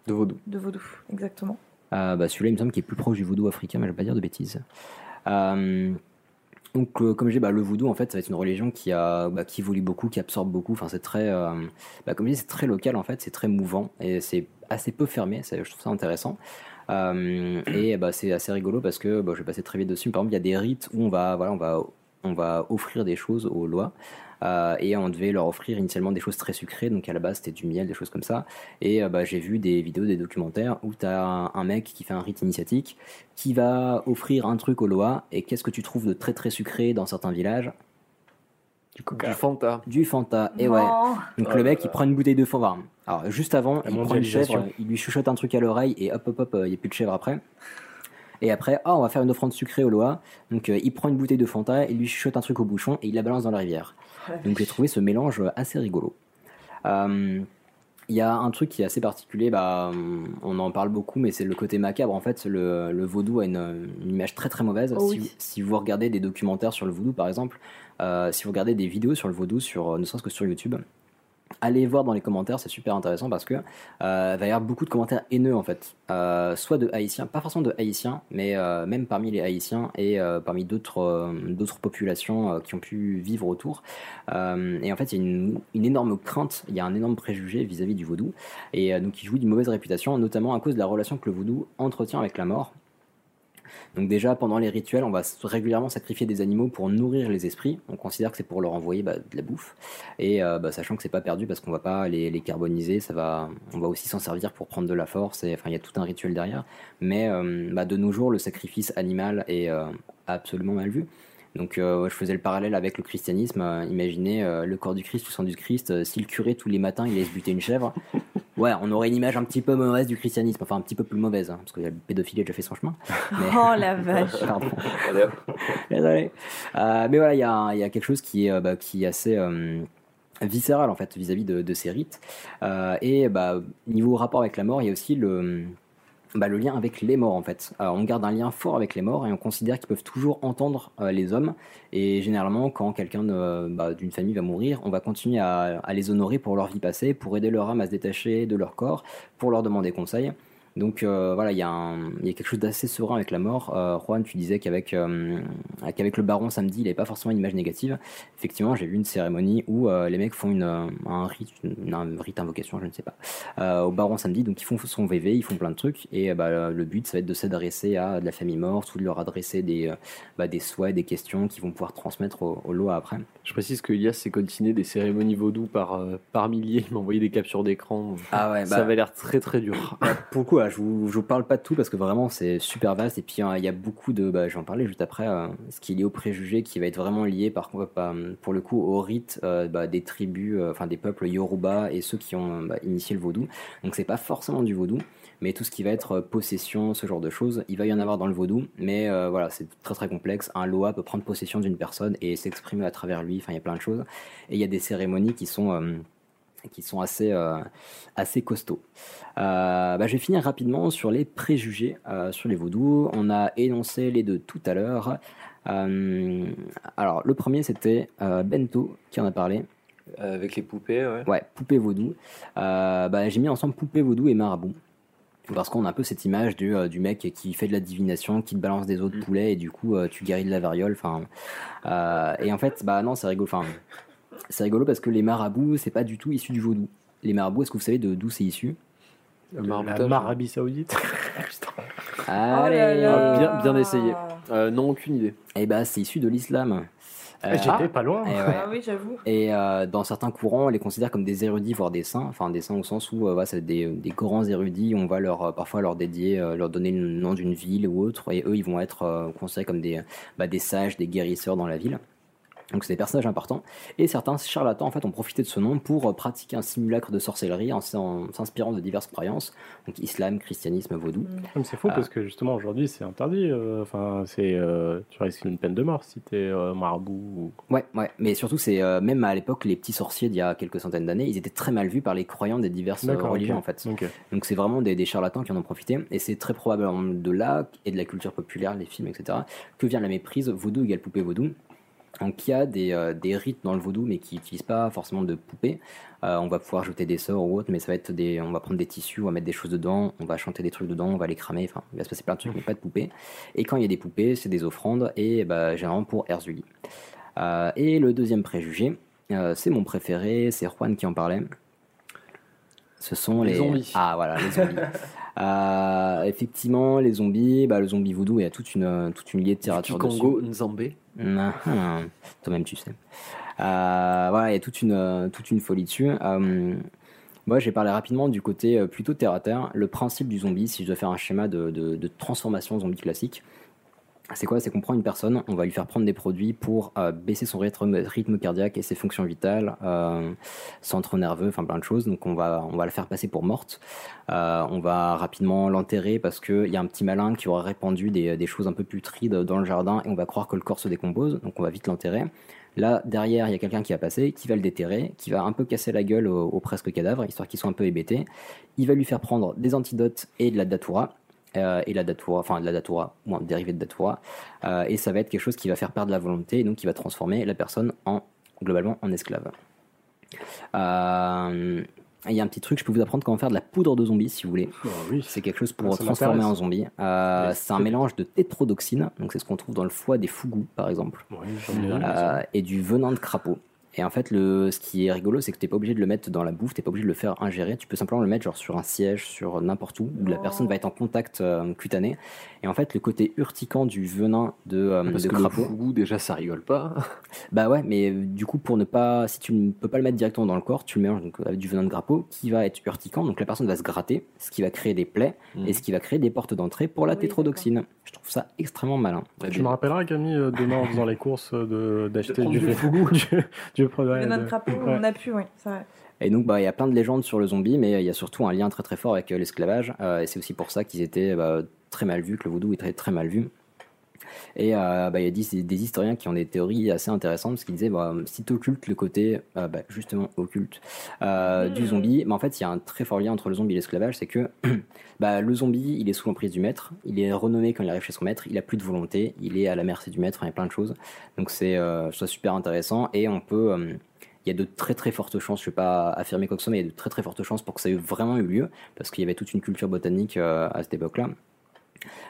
De vaudou. De vaudou, exactement. Euh, bah celui-là, il me semble qu'il est plus proche du vaudou africain, mais je vais pas dire de bêtises. Euh... Donc, euh, comme je dis, bah, le vaudou, en fait, ça va être une religion qui, a, bah, qui évolue beaucoup, qui absorbe beaucoup. Enfin, c'est très... Euh... Bah, comme je dis, c'est très local, en fait. C'est très mouvant et c'est assez peu fermé. C'est... Je trouve ça intéressant. Euh... Et bah, c'est assez rigolo parce que... Bah, je vais passer très vite dessus. Par exemple, il y a des rites où on va, voilà, on va, on va offrir des choses aux lois. Euh, et on devait leur offrir initialement des choses très sucrées, donc à la base c'était du miel, des choses comme ça. Et euh, bah, j'ai vu des vidéos, des documentaires où t'as un, un mec qui fait un rite initiatique qui va offrir un truc aux Loa. Et qu'est-ce que tu trouves de très très sucré dans certains villages ? Du coca. Du Fanta. Du Fanta, et non. ouais. Donc euh, le mec il prend une bouteille de Fanta. Alors juste avant, il prend une chèvre, il lui chuchote un truc à l'oreille et hop hop hop, il n'y a plus de chèvre après. Et après, oh, on va faire une offrande sucrée au Loa. Donc euh, il prend une bouteille de Fanta, il lui chuchote un truc au bouchon et il la balance dans la rivière. Donc j'ai trouvé ce mélange assez rigolo. Euh, Il y a un truc qui est assez particulier, bah, on en parle beaucoup, mais c'est le côté macabre. En fait, le, le vaudou a une, une image très très mauvaise. Oh oui. si, si vous regardez des documentaires sur le vaudou, par exemple, euh, si vous regardez des vidéos sur le vaudou, sur, ne serait-ce que sur YouTube, allez voir dans les commentaires, c'est super intéressant parce que euh, il va y avoir beaucoup de commentaires haineux en fait, euh, soit de Haïtiens, pas forcément de Haïtiens, mais euh, même parmi les Haïtiens et euh, parmi d'autres euh, d'autres populations euh, qui ont pu vivre autour. Euh, et en fait, il y a une, une énorme crainte, il y a un énorme préjugé vis-à-vis du vaudou et euh, donc il joue d'une mauvaise réputation, notamment à cause de la relation que le vaudou entretient avec la mort. Donc déjà pendant les rituels, on va régulièrement sacrifier des animaux pour nourrir les esprits. On considère que c'est pour leur envoyer bah, de la bouffe et euh, bah, sachant que c'est pas perdu parce qu'on va pas les, les carboniser, ça va, on va aussi s'en servir pour prendre de la force. Et enfin il y a tout un rituel derrière. Mais euh, bah, de nos jours le sacrifice animal est euh, absolument mal vu. Donc euh, je faisais le parallèle avec le christianisme. Euh, imaginez euh, le corps du Christ, le sang du Christ. Euh, si le curé tous les matins il laisse buter une chèvre, ouais, on aurait une image un petit peu mauvaise du christianisme, enfin un petit peu plus mauvaise, hein, parce que le pédophile a déjà fait son chemin. Mais... Oh la vache. Pardon. Désolé. Euh, mais voilà, il y a, y a quelque chose qui est, bah, qui est assez euh, viscéral en fait vis-à-vis de, de ces rites. Euh, et bah, niveau rapport avec la mort, il y a aussi le Bah, le lien avec les morts en fait. Alors, on garde un lien fort avec les morts et on considère qu'ils peuvent toujours entendre euh, les hommes et généralement quand quelqu'un de, bah, d'une famille va mourir, on va continuer à, à les honorer pour leur vie passée, pour aider leur âme à se détacher de leur corps, pour leur demander conseil. Donc euh, voilà, il y, y a quelque chose d'assez serein avec la mort. Euh, Juan, tu disais qu'avec, euh, qu'avec le Baron Samedi, il n'avait pas forcément une image négative. Effectivement, j'ai vu une cérémonie où euh, les mecs font une, un rite, une, un rite invocation, je ne sais pas, euh, au Baron Samedi. Donc ils font son V V, ils font plein de trucs. Et euh, bah, le but, ça va être de s'adresser à de la famille morte ou de leur adresser des, euh, bah, des souhaits, des questions qu'ils vont pouvoir transmettre au, au Loa après. Je précise que Elias s'est continué des cérémonies vaudou par, euh, par milliers. Il m'a envoyé des captures d'écran. Ah ouais, bah, ça avait l'air très très dur. Bah, pour le coup, je vous, je vous parle pas de tout parce que vraiment c'est super vaste et puis il hein, y a beaucoup de, bah, j'en parlais juste après, euh, ce qui est lié au préjugé qui va être vraiment lié par contre pour le coup au rite euh, bah, des tribus, enfin euh, des peuples Yoruba et ceux qui ont bah, initié le vaudou. Donc c'est pas forcément du vaudou, mais tout ce qui va être possession, ce genre de choses, il va y en avoir dans le vaudou, mais euh, voilà, c'est très très complexe. Un Loa peut prendre possession d'une personne et s'exprimer à travers lui, enfin il y a plein de choses et il y a des cérémonies qui sont euh, qui sont assez, euh, assez costauds. Euh, bah, je vais finir rapidement sur les préjugés euh, sur les vaudous. On a énoncé les deux tout à l'heure. Euh, alors, le premier, c'était euh, Bento qui en a parlé. Euh, avec les poupées, ouais. Ouais, poupées vaudou. Euh, bah, j'ai mis ensemble poupées vaudou et marabout. Parce qu'on a un peu cette image du, euh, du mec qui fait de la divination, qui te balance des os de poulet et du coup, euh, tu guéris de la variole. Euh, et en fait, bah non, c'est rigolo. Enfin... C'est rigolo parce que les marabouts, c'est pas du tout issu du vaudou. Les marabouts, est-ce que vous savez de, d'où c'est issu ? Le maraboutage. L'Arabie Saoudite. Allez, oh bien, bien essayé. Euh, non, aucune idée. Eh bah, ben, c'est issu de l'islam. Euh, J'étais ah, pas loin. Et ouais. Ah oui, j'avoue. Et euh, dans certains courants, on les considère comme des érudits, voire des saints. Enfin, des saints au sens où, euh, bah, c'est des, des grands érudits. On va leur, euh, parfois leur dédier, euh, leur donner le nom d'une ville ou autre. Et eux, ils vont être euh, considérés comme des, bah, des sages, des guérisseurs dans la ville. Donc c'est des personnages importants, et certains charlatans en fait ont profité de ce nom pour pratiquer un simulacre de sorcellerie en s'inspirant de diverses croyances, donc islam, christianisme, vaudou. Mais c'est faux euh, parce que justement aujourd'hui c'est interdit, enfin c'est euh, tu risques une peine de mort si t'es euh, marabout. Ou... Ouais, ouais, mais surtout c'est euh, même à l'époque les petits sorciers d'il y a quelques centaines d'années, ils étaient très mal vus par les croyants des diverses D'accord, religions okay. en fait. Okay. Donc c'est vraiment des, des charlatans qui en ont profité, et c'est très probablement de là et de la culture populaire, les films, et cetera que vient la méprise vaudou égale poupée vaudou. Donc il y a des, euh, des rites dans le vaudou mais qui n'utilisent pas forcément de poupées. Euh, on va pouvoir jeter des sorts ou autre, mais ça va être des, on va prendre des tissus, on va mettre des choses dedans, on va chanter des trucs dedans, on va les cramer, enfin il va se passer plein de trucs mais pas de poupées. Et quand il y a des poupées, c'est des offrandes et bah, généralement pour Erzuli. Euh, et le deuxième préjugé, euh, c'est mon préféré, c'est Juan qui en parlait. Ce sont les, les... zombies. Ah voilà, les zombies. Euh, effectivement, les zombies, bah, le zombie voodoo, il y a toute une, toute une littérature dessus. Du Congo, Nzambé. Mmh, mmh. Toi-même, tu sais. Euh, voilà, il y a toute une, toute une folie dessus. Euh, moi, j'ai parlé rapidement du côté plutôt terre à terre. Le principe du zombie, si je dois faire un schéma de, de, de transformation zombie classique, C'est quoi? C'est qu'on prend une personne, on va lui faire prendre des produits pour euh, baisser son rythme, rythme cardiaque et ses fonctions vitales, euh, centre nerveux, enfin plein de choses. Donc on va, on va la faire passer pour morte. Euh, on va rapidement l'enterrer parce qu'il y a un petit malin qui aura répandu des, des choses un peu putrides dans le jardin et on va croire que le corps se décompose, donc on va vite l'enterrer. Là, derrière, il y a quelqu'un qui va passer, qui va le déterrer, qui va un peu casser la gueule au, au presque cadavre, histoire qu'ils soient un peu hébétés. Il va lui faire prendre des antidotes et de la datura. Euh, et la datura, enfin de la datura, ou un dérivé de datura, euh, et ça va être quelque chose qui va faire perdre la volonté, et donc qui va transformer la personne en, globalement, en esclave. Euh, il y a un petit truc, je peux vous apprendre comment faire de la poudre de zombie, si vous voulez. Oh, oui. C'est quelque chose pour ça transformer en zombie. Euh, oui, c'est, c'est un mélange de tétrodoxine, donc c'est ce qu'on trouve dans le foie des fougous, par exemple, oui, euh, et du venin de crapaud. Et en fait, le, ce qui est rigolo, c'est que t'es pas obligé de le mettre dans la bouffe, t'es pas obligé de le faire ingérer, tu peux simplement le mettre genre sur un siège, sur n'importe où, où oh. la personne va être en contact euh, cutané. Et en fait, le côté urticant du venin de, euh, de crapaud. Le fougou, déjà, ça rigole pas. Bah ouais, mais du coup, pour ne pas, si tu ne peux pas le mettre directement dans le corps, tu le mélanges donc, avec du venin de crapaud qui va être urticant, donc la personne va se gratter, ce qui va créer des plaies mmh. et ce qui va créer des portes d'entrée pour la oui, tétrodoxine. D'accord. Je trouve ça extrêmement malin. Tu des... me rappelleras, Camille, demain en faisant les courses, de, d'acheter de du, du fougou. Le nain de crapaud, on a pu, oui, c'est vrai. Et donc, bah, il y a plein de légendes sur le zombie, mais il y a surtout un lien très très fort avec euh, l'esclavage. Euh, et c'est aussi pour ça qu'ils étaient bah, très mal vus, que le vaudou est très, très mal vu. Et euh, bah, il y a des, des historiens qui ont des théories assez intéressantes, parce qu'ils disaient, bah, si tu occultes le côté, euh, bah, justement, occulte euh, mmh. du zombie, bah, en fait, il y a un très fort lien entre le zombie et l'esclavage, c'est que bah, le zombie, il est sous l'emprise du maître, il est renommé quand il arrive chez son maître, il n'a plus de volonté, il est à la mercé du maître, il y a plein de choses. Donc, c'est euh, ça super intéressant, et on peut... Euh, il y a de très très fortes chances, je ne vais pas affirmer quoi que ce soit, mais il y a de très très fortes chances pour que ça ait vraiment eu lieu, parce qu'il y avait toute une culture botanique euh, à cette époque-là.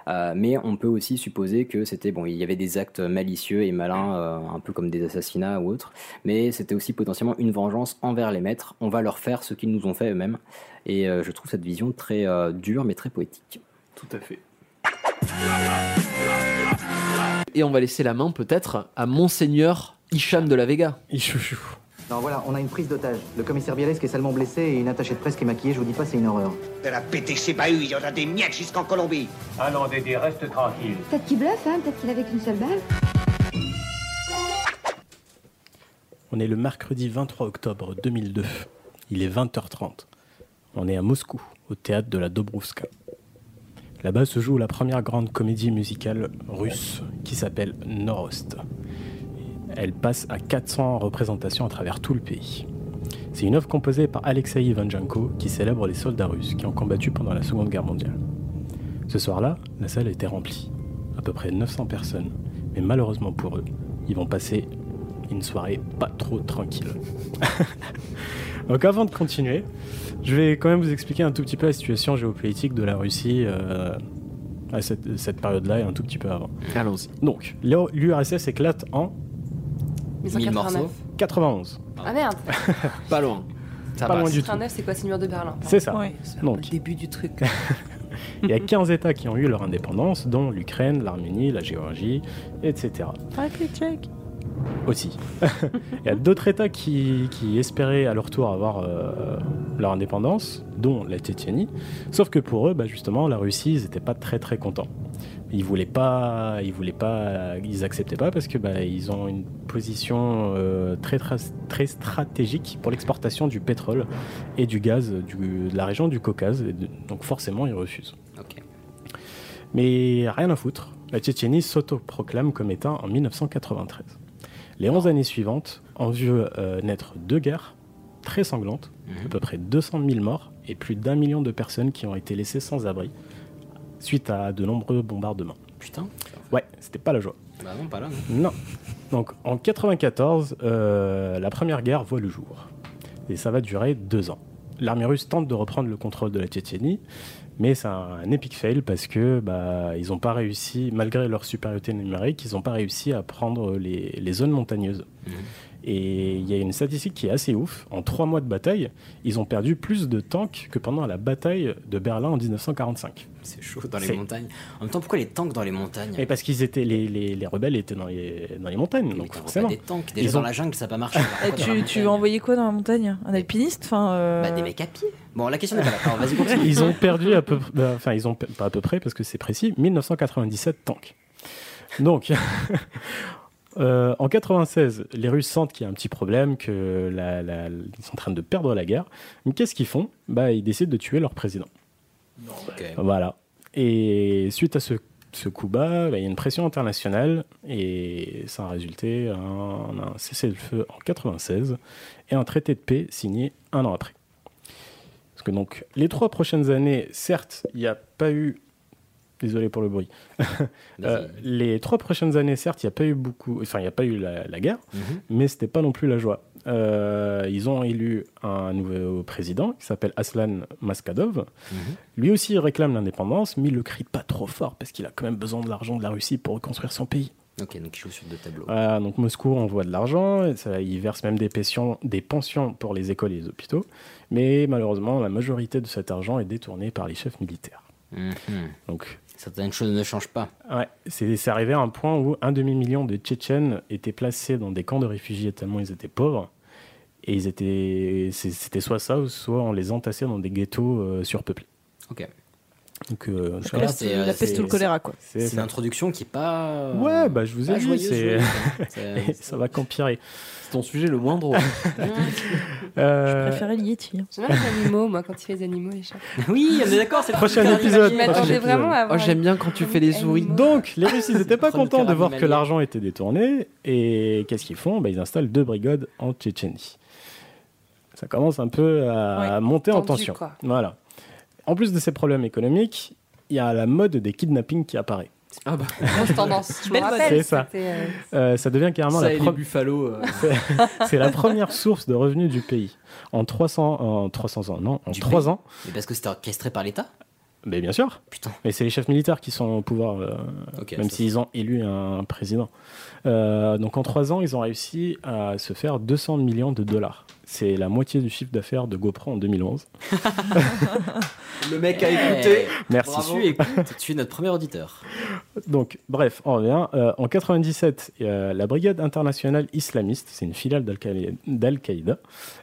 Euh, mais on peut aussi supposer que c'était bon, il y avait des actes malicieux et malins, euh, un peu comme des assassinats ou autres, mais c'était aussi potentiellement une vengeance envers les maîtres. On va leur faire ce qu'ils nous ont fait eux-mêmes, et euh, je trouve cette vision très euh, dure mais très poétique. Tout à fait. Et on va laisser la main peut-être à Monseigneur Hicham de la Vega. Hichouchou. Non, voilà, on a une prise d'otage. Le commissaire Bialès qui est salement blessé et une attachée de presse qui est maquillée, je vous dis pas, c'est une horreur. De la P T C bahut, il y en a des miettes jusqu'en Colombie. Allons, Dédé, reste tranquille. Peut-être qu'il bluffe, hein, peut-être qu'il avait qu'une seule balle. On est le mercredi vingt-trois octobre deux mille deux. Il est vingt heures trente. On est à Moscou, au théâtre de la Dobrouvska. Là-bas se joue la première grande comédie musicale russe qui s'appelle Norost. Elle passe à quatre cents représentations à travers tout le pays. C'est une œuvre composée par Alexei Ivanchenko qui célèbre les soldats russes qui ont combattu pendant la Seconde Guerre mondiale. Ce soir-là, la salle était remplie, à peu près neuf cents personnes, mais malheureusement pour eux, ils vont passer une soirée pas trop tranquille. Donc avant de continuer, je vais quand même vous expliquer un tout petit peu la situation géopolitique de la Russie euh à cette, cette période-là et un tout petit peu avant. Allons-y. Donc, l'U R S S éclate en mille neuf cent quatre-vingt-onze. Ah merde. Pas loin. Ça pas passe. Loin du tout. quatre-vingt-neuf, c'est quoi? C'est le mur de Berlin. Pardon. C'est ça. Ouais, c'est donc le début du truc. Il y a quinze États qui ont eu leur indépendance, dont l'Ukraine, l'Arménie, la Géorgie, et cetera. République tchèque. Aussi. Il y a d'autres États qui, qui espéraient à leur tour avoir euh, leur indépendance, dont la Tchétchénie. Sauf que pour eux, bah justement, la Russie, ils n'étaient pas très très contents. Ils voulaient pas, ils voulaient pas, ils acceptaient pas parce que bah, ils ont une position euh, très, très très stratégique pour l'exportation du pétrole et du gaz du, de la région du Caucase. Et de, donc forcément, ils refusent. Okay. Mais rien à foutre. La Tchétchénie s'autoproclame comme État en mille neuf cent quatre-vingt-treize. Les onze années suivantes ont vu euh, naître deux guerres très sanglantes, mmh. à peu près deux cent mille morts et plus d'un million de personnes qui ont été laissées sans abri suite à de nombreux bombardements. Putain. Ouais, c'était pas la joie. Bah non, pas là. Non. non. Donc en quatre-vingt-quatorze, euh, la première guerre voit le jour. Et ça va durer deux ans. L'armée russe tente de reprendre le contrôle de la Tchétchénie, mais c'est un, un epic fail parce que bah, ils n'ont pas réussi, malgré leur supériorité numérique, ils n'ont pas réussi à prendre les, les zones montagneuses. Mmh. Et il y a une statistique qui est assez ouf. En trois mois de bataille, ils ont perdu plus de tanks que pendant la bataille de Berlin en dix-neuf cent quarante-cinq. C'est chaud dans les c'est... montagnes. En même temps, pourquoi les tanks dans les montagnes? Mais parce qu'ils étaient les, les, les rebelles étaient dans les dans les montagnes. Mais donc forcément. Des tanks. Déjà ils dans ont... la jungle, ça n'a pas marché. tu tu as envoyé quoi dans la montagne? Un alpiniste, enfin. Euh... Bah des mecs à pied. Bon, la question n'est pas là. Alors, vas-y continue. Ils ont perdu à peu, enfin ils ont pas à peu près parce que c'est précis. mille neuf cent quatre-vingt-dix-sept tanks. Donc, euh, en quatre-vingt-seize, les Russes sentent qu'il y a un petit problème, que la, la, ils sont en train de perdre la guerre. Mais qu'est-ce qu'ils font? Bah, ils décident de tuer leur président. Non, okay. Voilà. Et suite à ce, ce coup bas, il bah, y a une pression internationale et ça a résulté en un cessez-le-feu en quatre-vingt-seize et un traité de paix signé un an après. Parce que donc, les trois prochaines années, certes, il n'y a pas eu... Désolé pour le bruit. euh, les trois prochaines années, certes, il n'y a pas eu beaucoup... Enfin, il n'y a pas eu la, la guerre, mm-hmm. mais ce n'était pas non plus la joie. Euh, ils ont élu un nouveau président qui s'appelle Aslan Maskadov. Mm-hmm. Lui aussi, il réclame l'indépendance, mais il ne le crie pas trop fort parce qu'il a quand même besoin de l'argent de la Russie pour reconstruire son pays. Ok, donc il joue sur deux tableaux. Euh, donc Moscou envoie de l'argent, et ça, il verse même des pensions, des pensions pour les écoles et les hôpitaux. Mais malheureusement, la majorité de cet argent est détournée par les chefs militaires. Mmh. Donc, certaines choses ne changent pas. Ouais, c'est, c'est arrivé à un point où un demi-million de Tchétchènes étaient placés dans des camps de réfugiés tellement ils étaient pauvres. Et ils étaient, c'était soit ça, soit on les entassait dans des ghettos euh, surpeuplés. Ok. Donc, euh, là, c'est la peste ou le choléra, quoi. C'est, c'est, c'est l'introduction qui n'est pas. Ouais, bah je vous ai dit, joyeuse, c'est... C'est... c'est... ça va qu'empirer. C'est ton sujet le moins drôle. euh... Je préférais le yéti. J'aime bien les animaux, moi, quand il fait les animaux, les chats. Oui, on est d'accord, c'est le prochain épisode. Je m'attendais vraiment à. Oh, j'aime bien quand tu fais les souris. Donc, les Russes, ils n'étaient pas contents de voir que l'argent était détourné. Et qu'est-ce qu'ils font? Bah, ils installent deux brigades en Tchétchénie. Ça commence un peu à monter en tension. Voilà. En plus de ces problèmes économiques, il y a la mode des kidnappings qui apparaît. Ah bah, grosse tendance. Je me rappelle. C'est ça. Euh, ça devient carrément ça la pro- Buffalo. Euh... c'est, c'est la première source de revenus du pays en trois cents, en trois cents ans, non, en du trois pays. ans. Mais parce que c'était orchestré par l'État. Mais bien sûr. Putain. Et c'est les chefs militaires qui sont au pouvoir, euh, okay, même s'ils ont élu un président. Euh, donc en trois ans, ils ont réussi à se faire deux cents millions de dollars. C'est la moitié du chiffre d'affaires de GoPro en deux mille onze. Le mec a écouté. Merci. Bravo. Tu, écoutes, tu es notre premier auditeur. Donc, bref, on revient. Euh, en quatre-vingt-dix-sept, euh, la Brigade internationale islamiste, c'est une filiale d'Al-Qaïda, d'Al-Qaïda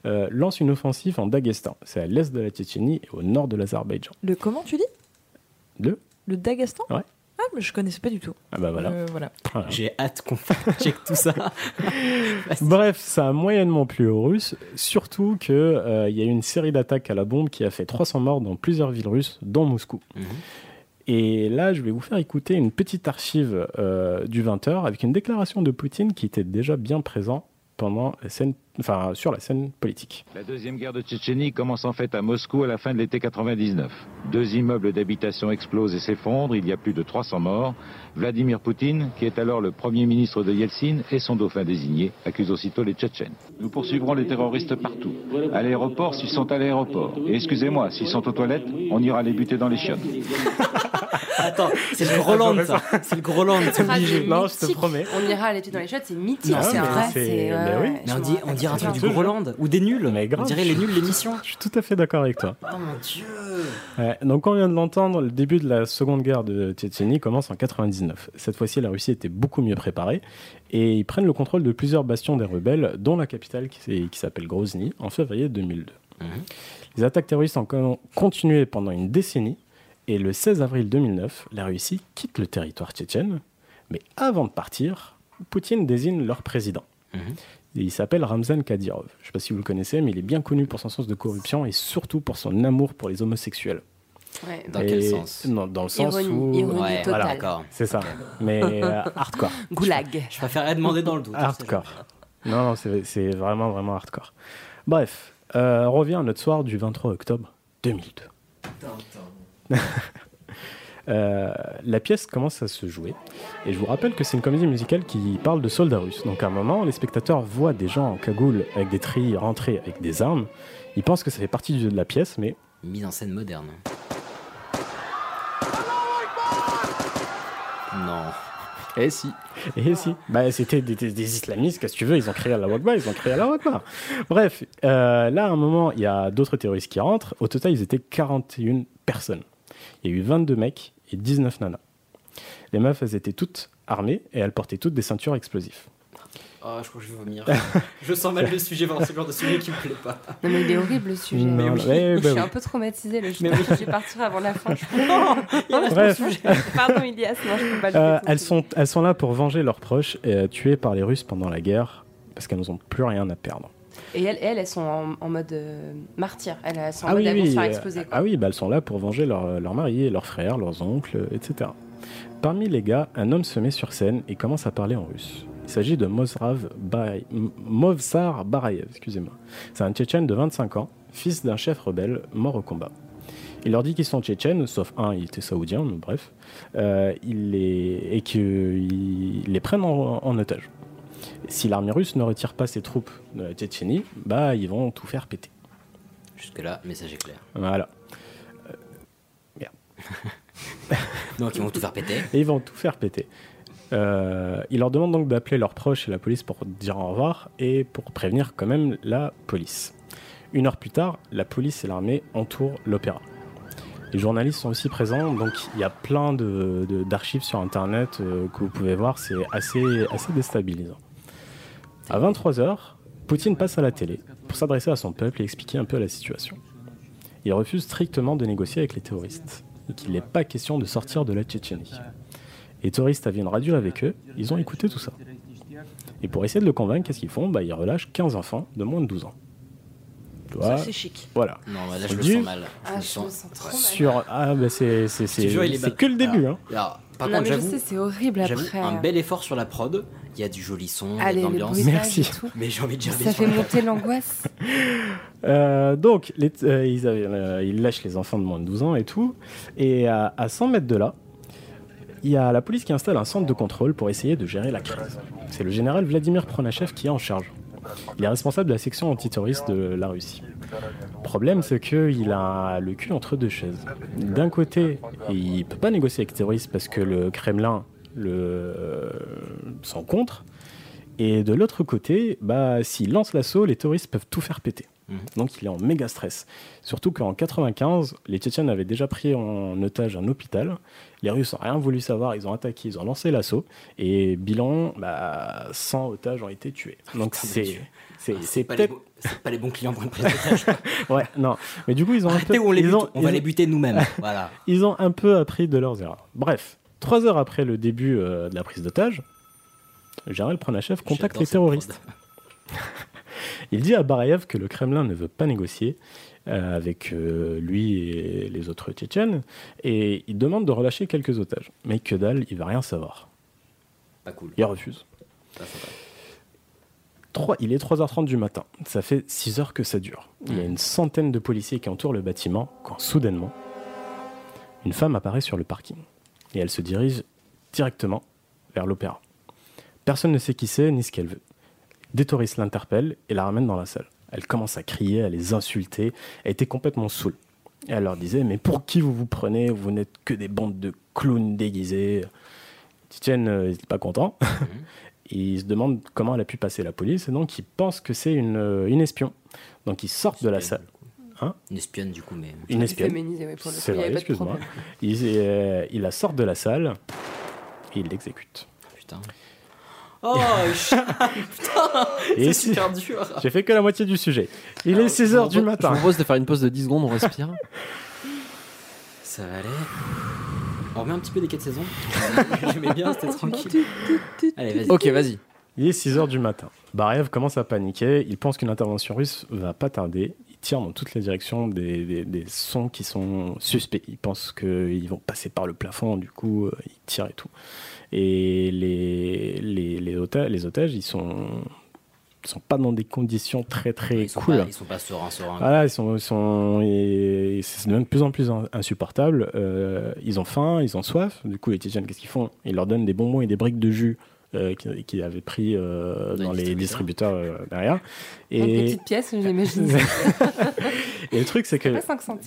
euh, lance une offensive en Dagestan. C'est à l'est de la Tchétchénie et au nord de l'Azerbaïdjan. Le comment tu dis ? Le Le Dagestan ? Ouais. Ah, mais je connaissais pas du tout. Ah bah voilà. Euh, voilà. voilà. J'ai hâte qu'on check tout ça. Bref, ça a moyennement plu aux Russes, surtout qu'il euh, y a eu une série d'attaques à la bombe qui a fait trois cents morts dans plusieurs villes russes, dont Moscou. Mmh. Et là, je vais vous faire écouter une petite archive euh, du vingt heures avec une déclaration de Poutine qui était déjà bien présent pendant la scène, enfin, sur la scène politique. La deuxième guerre de Tchétchénie commence en fait à Moscou à la fin de l'été quatre-vingt-dix-neuf. Deux immeubles d'habitation explosent et s'effondrent, il y a plus de trois cents morts. Vladimir Poutine, qui est alors le premier ministre de Yeltsin, et son dauphin désigné, accuse aussitôt les Tchétchènes. Nous poursuivrons les terroristes partout. À l'aéroport, s'ils sont à l'aéroport. Et excusez-moi, s'ils sont aux toilettes, on ira les buter dans les chiottes. Attends, c'est le Groland, ça. C'est le Groland, c'est obligé. Non, je te promets. On ira les buter dans les chiottes, c'est mythique, non, c'est vrai, c'est... c'est euh... Mais oui. Mais on, dit, on dirait un truc du Groland ou des nuls. Mais grave, on dirait les nuls l'émission. Je suis tout à fait d'accord avec toi. Oh mon Dieu. Ouais, donc on vient de l'entendre, le début de la seconde guerre de Tchétchénie commence en quatre-vingt-dix-neuf. Cette fois-ci, la Russie était beaucoup mieux préparée et ils prennent le contrôle de plusieurs bastions des rebelles, dont la capitale qui, qui s'appelle Grozny, en février deux mille deux. Mmh. Les attaques terroristes ont continué pendant une décennie et le seize avril deux mille neuf, la Russie quitte le territoire tchétchène. Mais avant de partir, Poutine désigne leur président. Mmh. Il s'appelle Ramzan Kadyrov. Je ne sais pas si vous le connaissez, mais il est bien connu pour son sens de corruption et surtout pour son amour pour les homosexuels. Ouais. Dans et quel sens non, dans le sens Ironie, où... Ironie ouais, totale. Voilà, d'accord. C'est ça, mais euh, hardcore. Goulag. Je préférerais demander dans le doute. Hardcore. Non, non, c'est, c'est vraiment, vraiment hardcore. Bref, euh, on revient à notre soir du vingt-trois octobre deux mille deux. Tintin. Euh, la pièce commence à se jouer et je vous rappelle que c'est une comédie musicale qui parle de soldats russes. Donc à un moment, les spectateurs voient des gens en cagoule avec des trilles rentrées avec des armes. Ils pensent que ça fait partie du jeu de la pièce, mais... Mise en scène moderne. Non. Eh si. Eh si. Bah, c'était des, des, des islamistes, qu'est-ce que tu veux, ils ont crié à la Wagba, ils ont crié à la Wagba. Bref, euh, là à un moment, il y a d'autres terroristes qui rentrent. Au total, ils étaient quarante et une personnes. Il y a eu vingt-deux mecs et dix-neuf nanas. Les meufs, elles étaient toutes armées et elles portaient toutes des ceintures explosives. Ah, oh, je crois que je vais vomir. Je sens mal le sujet, vraiment, c'est le genre de sujet qui me plaît pas. Non, mais il est horrible le sujet. Non, mais oui. Mais, bah, je suis oui. un peu traumatisée. Là, je vais oui. partir avant la fin. Non, non, bref. Pardon, Ilias, non, je peux pas le euh, elles, sont, elles sont là pour venger leurs proches euh, tués par les Russes pendant la guerre parce qu'elles n'ont plus rien à perdre. Et elles, elles, elles sont en, en mode euh, martyr. Elles, elles sont en ah, mode oui, avion oui. se faire exploser. Quoi. Ah oui, bah, elles sont là pour venger leurs leur maris, leurs frères, leurs oncles, et cetera. Parmi les gars, un homme se met sur scène et commence à parler en russe. Il s'agit de Mozrav Baraï... Movsar Barayev, excusez-moi. C'est un Tchétchène de vingt-cinq ans, fils d'un chef rebelle mort au combat. Il leur dit qu'ils sont Tchétchènes, sauf un, il était saoudien, mais bref, euh, il les... et qu'ils les prennent en, en otage. Si l'armée russe ne retire pas ses troupes de la Tchétchénie, bah, ils vont tout faire péter. Jusque-là, message est clair. Voilà. Euh... Merde. Donc ils vont tout faire péter. Et ils vont tout faire péter. Euh, il leur demande donc d'appeler leurs proches et la police pour dire au revoir et pour prévenir quand même la police. Une heure plus tard, la police et l'armée entourent l'opéra. Les journalistes sont aussi présents, donc il y a plein de, de, d'archives sur internet euh, que vous pouvez voir, c'est assez, assez déstabilisant. À vingt-trois heures, Poutine passe à la télé pour s'adresser à son peuple et expliquer un peu la situation. Il refuse strictement de négocier avec les terroristes et qu'il n'est pas question de sortir de la Tchétchénie. Les touristes avaient une radio avec eux, ils ont écouté tout ça. Et pour essayer de le convaincre, qu'est-ce qu'ils font ? Bah, ils relâchent quinze enfants de moins de douze ans. Voilà. Ça, c'est chic. Voilà. Non, bah là, je, je le sens mal. Je ah, me sens trop mal. Sur... Ah, bah, c'est, c'est, c'est, jure, c'est que le début. Alors, hein. alors, par non, contre, j'avoue, je sais, c'est horrible après. Un bel effort sur la prod. Il y a du joli son, de l'ambiance. Merci. Mais j'ai envie de dire ça fait monter l'angoisse. euh, donc, les, euh, ils, avaient, euh, ils lâchent les enfants de moins de douze ans et tout. Et à, à cent mètres de là, il y a la police qui installe un centre de contrôle pour essayer de gérer la crise. C'est le général Vladimir Pronachev qui est en charge. Il est responsable de la section antiterroriste de la Russie. Le problème, c'est qu'il a le cul entre deux chaises. D'un côté, il ne peut pas négocier avec les terroristes parce que le Kremlin le... s'en contre. Et de l'autre côté, bah, s'il lance l'assaut, les terroristes peuvent tout faire péter. Donc il est en méga stress. Surtout qu'en quatre-vingt-quinze, les Tchétchènes avaient déjà pris en otage un hôpital. Les Russes n'ont rien voulu savoir, ils ont attaqué, ils ont lancé l'assaut. Et bilan, bah, cent otages ont été tués. Donc Putain c'est, c'est, c'est, ah, c'est, c'est pas peut-être... Les bo- c'est pas les bons clients pour une prise d'otage. Ouais, non. Mais du coup, ils ont Arrêtez un peu... on, les bute, ont, on va ont... les buter nous-mêmes. Voilà. Ils ont un peu appris de leurs erreurs. Bref, trois heures après le début euh, de la prise d'otage, Gérald Pronachev contacte les terroristes. Il dit à Barayev que le Kremlin ne veut pas négocier euh, avec euh, lui et les autres Tchétchènes et il demande de relâcher quelques otages. Mais que dalle, il ne va rien savoir. Pas cool. Il refuse. Pas Trois, il est trois heures trente du matin. Ça fait six heures que ça dure. Mmh. Il y a une centaine de policiers qui entourent le bâtiment quand soudainement, une femme apparaît sur le parking et elle se dirige directement vers l'opéra. Personne ne sait qui c'est ni ce qu'elle veut. Des touristes l'interpellent et la ramènent dans la salle. Elle commence à crier, à les insulter. Elle était complètement saoule. Et elle leur disait « Mais pour qui vous vous prenez ? Vous n'êtes que des bandes de clowns déguisés. » Tchétchène n'était pas content. Mmh. Ils se demandent comment elle a pu passer la police. Et donc, ils pensent que c'est une, une espion. Donc, ils sortent de la salle. Hein ? Une espionne, du coup. Mais... Une espionne. Féminisée, oui, pour le coup, c'est vrai, excuse-moi. Ils, euh, ils la sortent de la salle et ils l'exécutent. Putain. Oh, putain, c'est si... super dur. J'ai fait que la moitié du sujet. Il Alors, est six heures du matin. Je vous propose de faire une pause de dix secondes, on respire. Ça va aller. On remet un petit peu des quatre saisons. J'aimais bien, c'était tranquille. Allez, vas-y. Ok, vas-y. Il est six heures du matin. Barayev commence à paniquer. Il pense qu'une intervention russe va pas tarder. Il tire dans toutes les directions des, des, des sons qui sont suspects. Il pense qu'ils vont passer par le plafond. Du coup, il tire et tout. Et les, les, les, otages, les otages, ils sont, sont pas dans des conditions très très ils cool. Sont pas, ils sont pas sereins, sereins. Voilà, ils sont, ils sont, et, et c'est de plus en plus insupportable. Euh, ils ont faim, ils ont soif. Du coup, les Tchétchènes, qu'est-ce qu'ils font ? Ils leur donnent des bonbons et des briques de jus euh, qu'ils qui avaient pris euh, dans, dans les distributeurs, distributeurs euh, derrière. Et... Une petite pièce, j'imagine. Et le truc, c'est que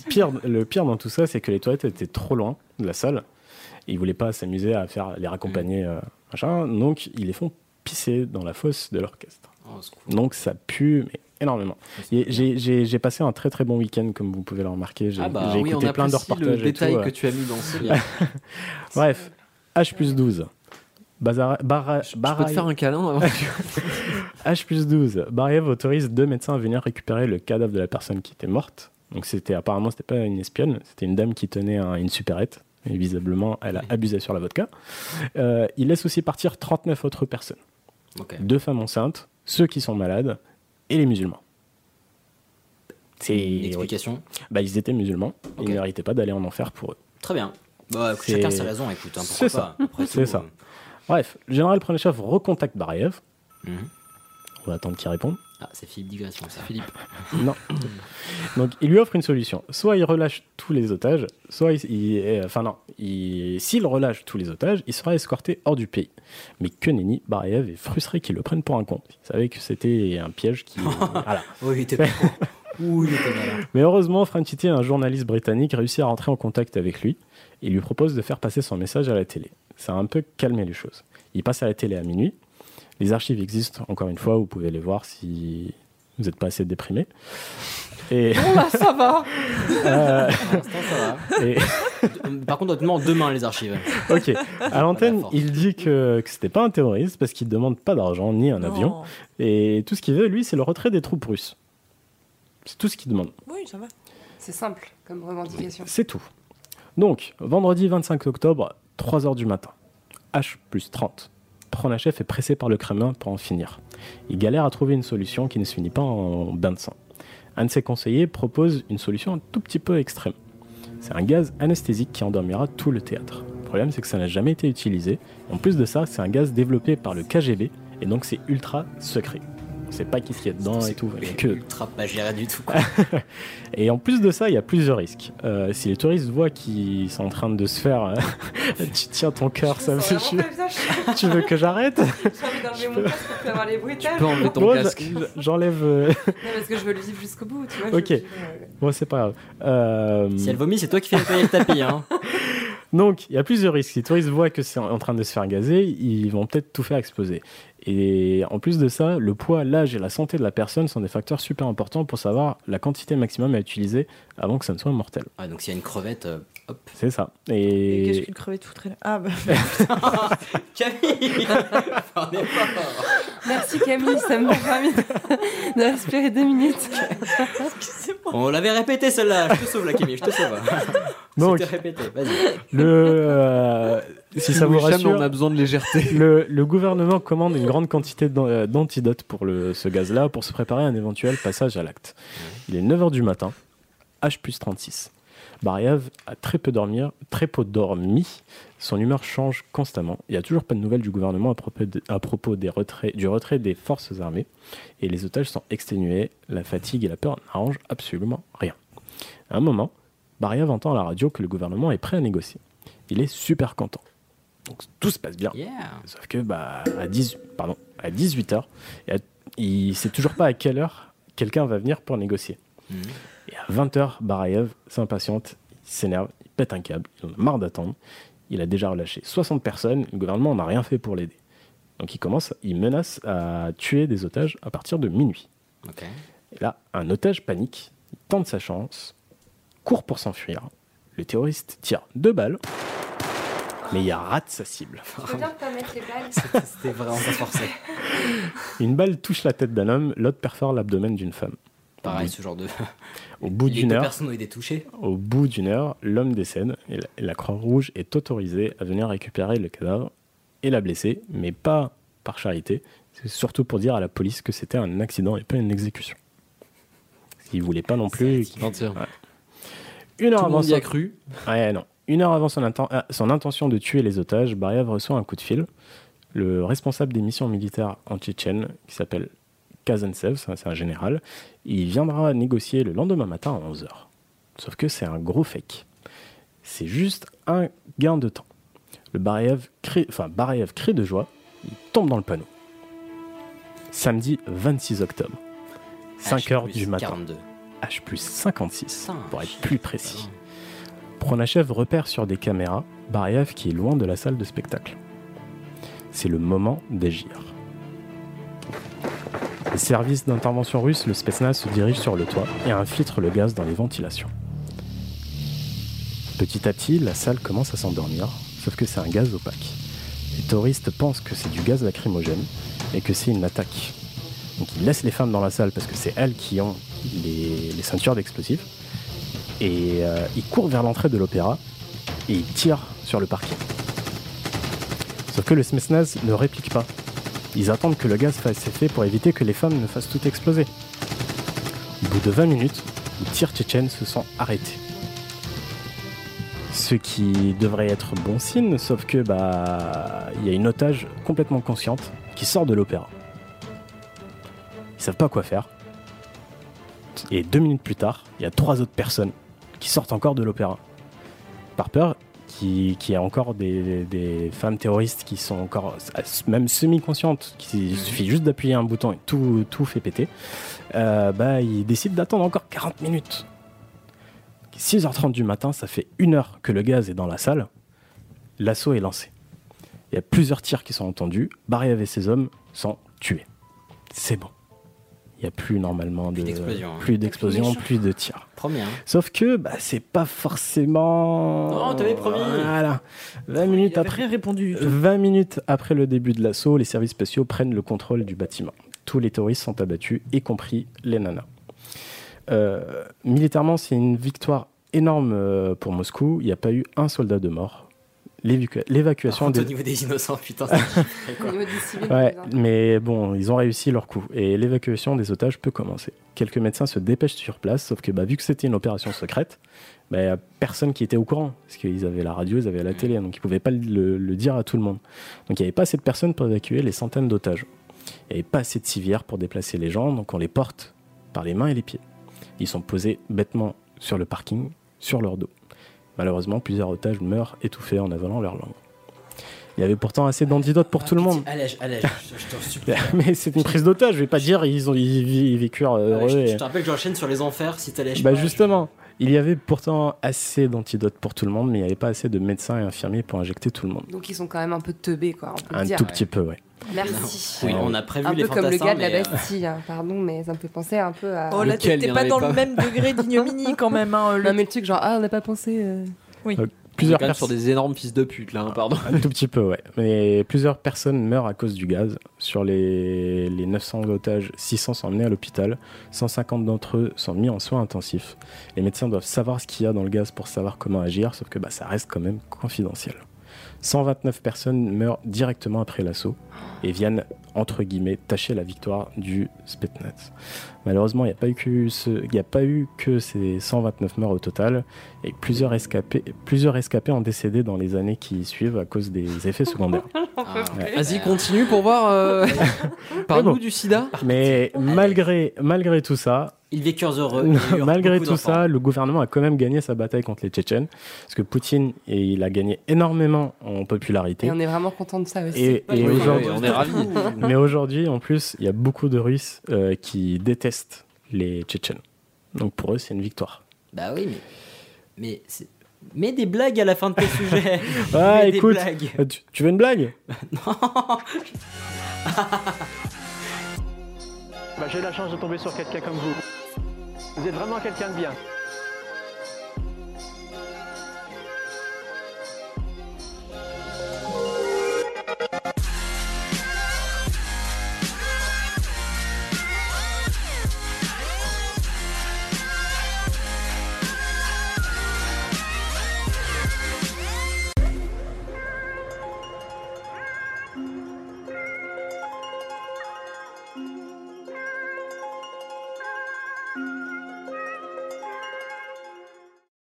pire, le pire dans tout ça, c'est que les toilettes étaient trop loin de la salle. Ils ne voulaient pas s'amuser à faire, les raccompagner, euh, machin. Donc, ils les font pisser dans la fosse de l'orchestre. Oh, cool. Donc, ça pue mais énormément. Et, j'ai, j'ai, j'ai passé un très, très bon week-end, comme vous pouvez le remarquer. J'ai, ah bah, j'ai oui, écouté plein de reportages. On apprécie le détail tout, que euh... tu as mis dans ce lien. Bref, H plus douze. Bazar... Barra... Je, Barra... je peux te faire un câlin avant que... H plus douze. Barayev autorise deux médecins à venir récupérer le cadavre de la personne qui était morte. Donc c'était, apparemment, c'était pas une espionne, c'était une dame qui tenait un, une supérette. Et visiblement, elle a abusé sur la vodka. Euh, il laisse aussi partir trente-neuf autres personnes. Okay. Deux femmes enceintes, ceux qui sont malades et les musulmans. C'est... Explication. Bah, ils étaient musulmans, okay. Ils ne méritaient pas d'aller en enfer pour eux. Très bien. Bah, écoute, chacun ses raisons, écoute. Hein, c'est ça. Après, c'est tout, ça. Euh... Bref, le général Prenechov recontacte Barayev. Mm-hmm. On va attendre qu'il réponde. Ah, c'est Philippe Digression, c'est Philippe. Non. Donc, il lui offre une solution. Soit il relâche tous les otages, soit il... il enfin non, il, s'il relâche tous les otages, il sera escorté hors du pays. Mais que nenni, Barayev est frustré qu'il le prenne pour un con. Il savait que c'était un piège qui... Voilà. Oui, il était pas con. Ouh, il était malin. Mais heureusement, Franchiti, un journaliste britannique, réussit à rentrer en contact avec lui et lui propose de faire passer son message à la télé. Ça a un peu calmé les choses. Il passe à la télé à minuit. Les archives existent, encore une fois, vous pouvez les voir si vous n'êtes pas assez déprimé. Et... Bon là, ça va. euh... Pour l'instant, ça va. Et... Par contre, on te demande demain les archives. Ok. À l'antenne, il dit que, que c'était pas un terroriste parce qu'il ne demande pas d'argent ni un non. avion. Et tout ce qu'il veut, lui, c'est le retrait des troupes russes. C'est tout ce qu'il demande. Oui, ça va. C'est simple comme revendication. C'est tout. Donc, vendredi vingt-cinq octobre, trois heures du matin. H plus trente. Pronachev est pressé par le Kremlin pour en finir. Il galère à trouver une solution qui ne se finit pas en bain de sang. Un de ses conseillers propose une solution un tout petit peu extrême. C'est un gaz anesthésique qui endormira tout le théâtre. Le problème, c'est que ça n'a jamais été utilisé. En plus de ça, c'est un gaz développé par le K G B et donc c'est ultra secret. On ne sait pas qui qu'il y a dedans c'est et tout. C'est que... ultra pas géré du tout. Quoi. Et en plus de ça, il y a plusieurs risques. Euh, si les touristes voient qu'ils sont en train de se faire... Euh, tu tiens ton cœur, ça me fait chier. Tu veux que j'arrête? J'ai envie d'enlever mon casque pour faire les bruitages. Tu peux enlever ton casque. J'enlève... Euh... Non, parce que je veux le vivre jusqu'au bout, tu vois. Ok, je... bon, c'est pas grave. Euh... Si elle vomit, c'est toi qui fais nettoyer le tapis, hein. Donc, il y a plusieurs risques. Si les touristes voient que c'est en train de se faire gazer, ils vont peut-être tout faire exploser. Et en plus de ça, le poids, l'âge et la santé de la personne sont des facteurs super importants pour savoir la quantité maximum à utiliser avant que ça ne soit mortel. Ah, donc s'il y a une crevette, euh, hop. C'est ça. Et... et qu'est-ce qu'une crevette foutrait là ? Ah bah... Camille. On est fort. Merci Camille, ça me permet de respirer deux minutes. On l'avait répété celle-là, je te sauve là Camille, je te sauve. Donc, c'était répété, vas-y. Le... Euh... Si ça vous rassure, on a besoin de légèreté. Le, le gouvernement commande une grande quantité d'antidote pour le, ce gaz-là pour se préparer à un éventuel passage à l'acte. Il est neuf heures du matin, H plus trente-six. Barayev a très peu, dormir, très peu dormi, son humeur change constamment. Il n'y a toujours pas de nouvelles du gouvernement à propos, de, à propos des retraits, du retrait des forces armées. Et les otages sont exténués, la fatigue et la peur n'arrangent absolument rien. À un moment, Barayev entend à la radio que le gouvernement est prêt à négocier. Il est super content. Donc tout se passe bien, yeah. Sauf que bah, à, dix, pardon, à dix-huit heures, il ne sait toujours pas à quelle heure quelqu'un va venir pour négocier. Mmh. Et à vingt heures, Barayev s'impatiente, il s'énerve, il pète un câble, il en a marre d'attendre. Il a déjà relâché soixante personnes, le gouvernement n'a rien fait pour l'aider. Donc il commence, il menace à tuer des otages à partir de minuit. Okay. Et là, un otage panique, il tente sa chance, court pour s'enfuir. Le terroriste tire deux balles. Mais il rate sa cible. Je veux bien pas mettre les balles. C'était, c'était vraiment pas forcé. Une balle touche la tête d'un homme, l'autre perfore l'abdomen d'une femme. Pareil, bout, ce genre de. Au bout d'une heure. Personne n'a été touché. Au bout d'une heure, l'homme décède et la, la Croix-Rouge est autorisée à venir récupérer le cadavre et la blessée, mais pas par charité. C'est surtout pour dire à la police que c'était un accident et pas une exécution. Parce qu'ils voulaient pas non plus. C'est mentir. Ouais. Une heure Tout avant. On y a cru. Ouais, non. Une heure avant son, inten- ah, son intention de tuer les otages, Barayev reçoit un coup de fil. Le responsable des missions militaires en Tchétchène, qui s'appelle Kazantsev, c'est un général, il viendra négocier le lendemain matin à onze heures. Sauf que c'est un gros fake. C'est juste un gain de temps. Le Barayev crie, enfin, Barayev crie de joie, il tombe dans le panneau. Samedi vingt-six octobre, cinq heures du matin. quarante-deux. H plus cinquante-six, pour être plus précis. Pronachev repère sur des caméras Barayev qui est loin de la salle de spectacle. C'est le moment d'agir. Les services d'intervention russes, le Spetsnaz, se dirigent sur le toit et infiltrent le gaz dans les ventilations. Petit à petit, la salle commence à s'endormir, sauf que c'est un gaz opaque. les touristes pensent que c'est du gaz lacrymogène et que c'est une attaque. Donc ils laissent les femmes dans la salle parce que c'est elles qui ont les, les ceintures d'explosifs. Et euh, ils courent vers l'entrée de l'opéra et ils tirent sur le parquet. Sauf que le Smesnaz ne réplique pas. Ils attendent que le gaz fasse effet pour éviter que les femmes ne fassent tout exploser. Au bout de vingt minutes, les tirs tchétchènes se sont arrêtés. Ce qui devrait être bon signe, sauf que bah il y a une otage complètement consciente qui sort de l'opéra. Ils savent pas quoi faire. Et deux minutes plus tard, il y a trois autres personnes qui sortent encore de l'opéra. Par peur qu'il y ait encore des, des femmes terroristes qui sont encore même semi-conscientes, qu'il suffit juste d'appuyer un bouton et tout, tout fait péter, euh, bah, ils décident d'attendre encore quarante minutes. six heures trente du matin, ça fait une heure que le gaz est dans la salle. L'assaut est lancé. Il y a plusieurs tirs qui sont entendus. Barré avec ses hommes sont tués. C'est bon. Il n'y a plus normalement de, plus d'explosions, plus, d'explosion, plus de tirs. Premier, hein. Sauf que bah, c'est pas forcément... Non, t'avais promis. Voilà. vingt minutes après, répondu. vingt minutes après le début de l'assaut, les services spéciaux prennent le contrôle du bâtiment. Tous les terroristes sont abattus, y compris les nanas. Euh, militairement, c'est une victoire énorme pour Moscou. Il n'y a pas eu un soldat de mort. L'évacu- l'évacuation ah, des... au niveau des innocents, putain, c'est quoi. Au niveau des civils, ouais, mais bon, ils ont réussi leur coup et l'évacuation des otages peut commencer. Quelques médecins se dépêchent sur place, sauf que bah, vu que c'était une opération secrète, bah, personne qui était au courant, parce qu'ils avaient la radio, ils avaient la télé, donc ils ne pouvaient pas le, le dire à tout le monde. Donc il n'y avait pas assez de personnes pour évacuer les centaines d'otages. Il n'y avait pas assez de civières pour déplacer les gens, donc on les porte par les mains et les pieds. Ils sont posés bêtement sur le parking, sur leur dos. Malheureusement, plusieurs otages meurent étouffés en avalant leur langue. Il y avait pourtant assez d'antidotes pour ah, tout le monde. Allège, allège, je t'en supplie. Mais c'est une prise d'otage, je vais pas dire ils ont ils vécurent heureux. Je, je te rappelle que j'enchaîne sur les enfers si t'allèges bah pas. Bah justement, je... il y avait pourtant assez d'antidotes pour tout le monde, mais il n'y avait pas assez de médecins et infirmiers pour injecter tout le monde. Donc ils sont quand même un peu teubés, quoi. On peut un dire, tout ouais. petit peu, ouais. Merci. Oui, on a prévu un les fantassins. Un peu comme le gars de la Bastille, hein. Pardon, mais ça me fait penser un peu à... Oh là, t'es, t'es pas dans pas. le même degré d'ignominie quand même. Hein, le... Non mais le truc genre, ah on n'a pas pensé... Euh... Oui. Euh, plusieurs personnes sur des énormes fils de pute là, hein, pardon. Un tout petit peu, ouais. Mais plusieurs personnes meurent à cause du gaz. Sur les, les neuf cents otages, six cents sont emmenés à l'hôpital. cent cinquante d'entre eux sont mis en soins intensifs. Les médecins doivent savoir ce qu'il y a dans le gaz pour savoir comment agir, sauf que bah, ça reste quand même confidentiel. cent vingt-neuf personnes meurent directement après l'assaut et viennent, entre guillemets, tâcher la victoire du Spetsnaz. Malheureusement, il n'y a pas eu que ce, il n'y a pas eu que ces cent vingt-neuf morts au total et plusieurs escapés, plusieurs escapés ont décédé dans les années qui suivent à cause des effets secondaires. Ah, ouais. Vas-y, continue pour voir. Euh... Parle-nous bon. du sida. Mais malgré, malgré tout ça... Ils vécurent heureux. Ils malgré tout ça, le gouvernement a quand même gagné sa bataille contre les Tchétchènes. Parce que Poutine, et il a gagné énormément en popularité. Et on est vraiment content de ça aussi. Et, et aujourd'hui, on est ravis. Mais aujourd'hui, en plus, il y a beaucoup de Russes euh, qui détestent les Tchétchènes. Donc pour eux, c'est une victoire. Bah oui, mais, mais c'est... Mets des blagues à la fin de tes sujets. Ah, Mets écoute, tu, tu veux une blague? Non. Bah, j'ai la chance de tomber sur quelqu'un comme vous. Vous êtes vraiment quelqu'un de bien.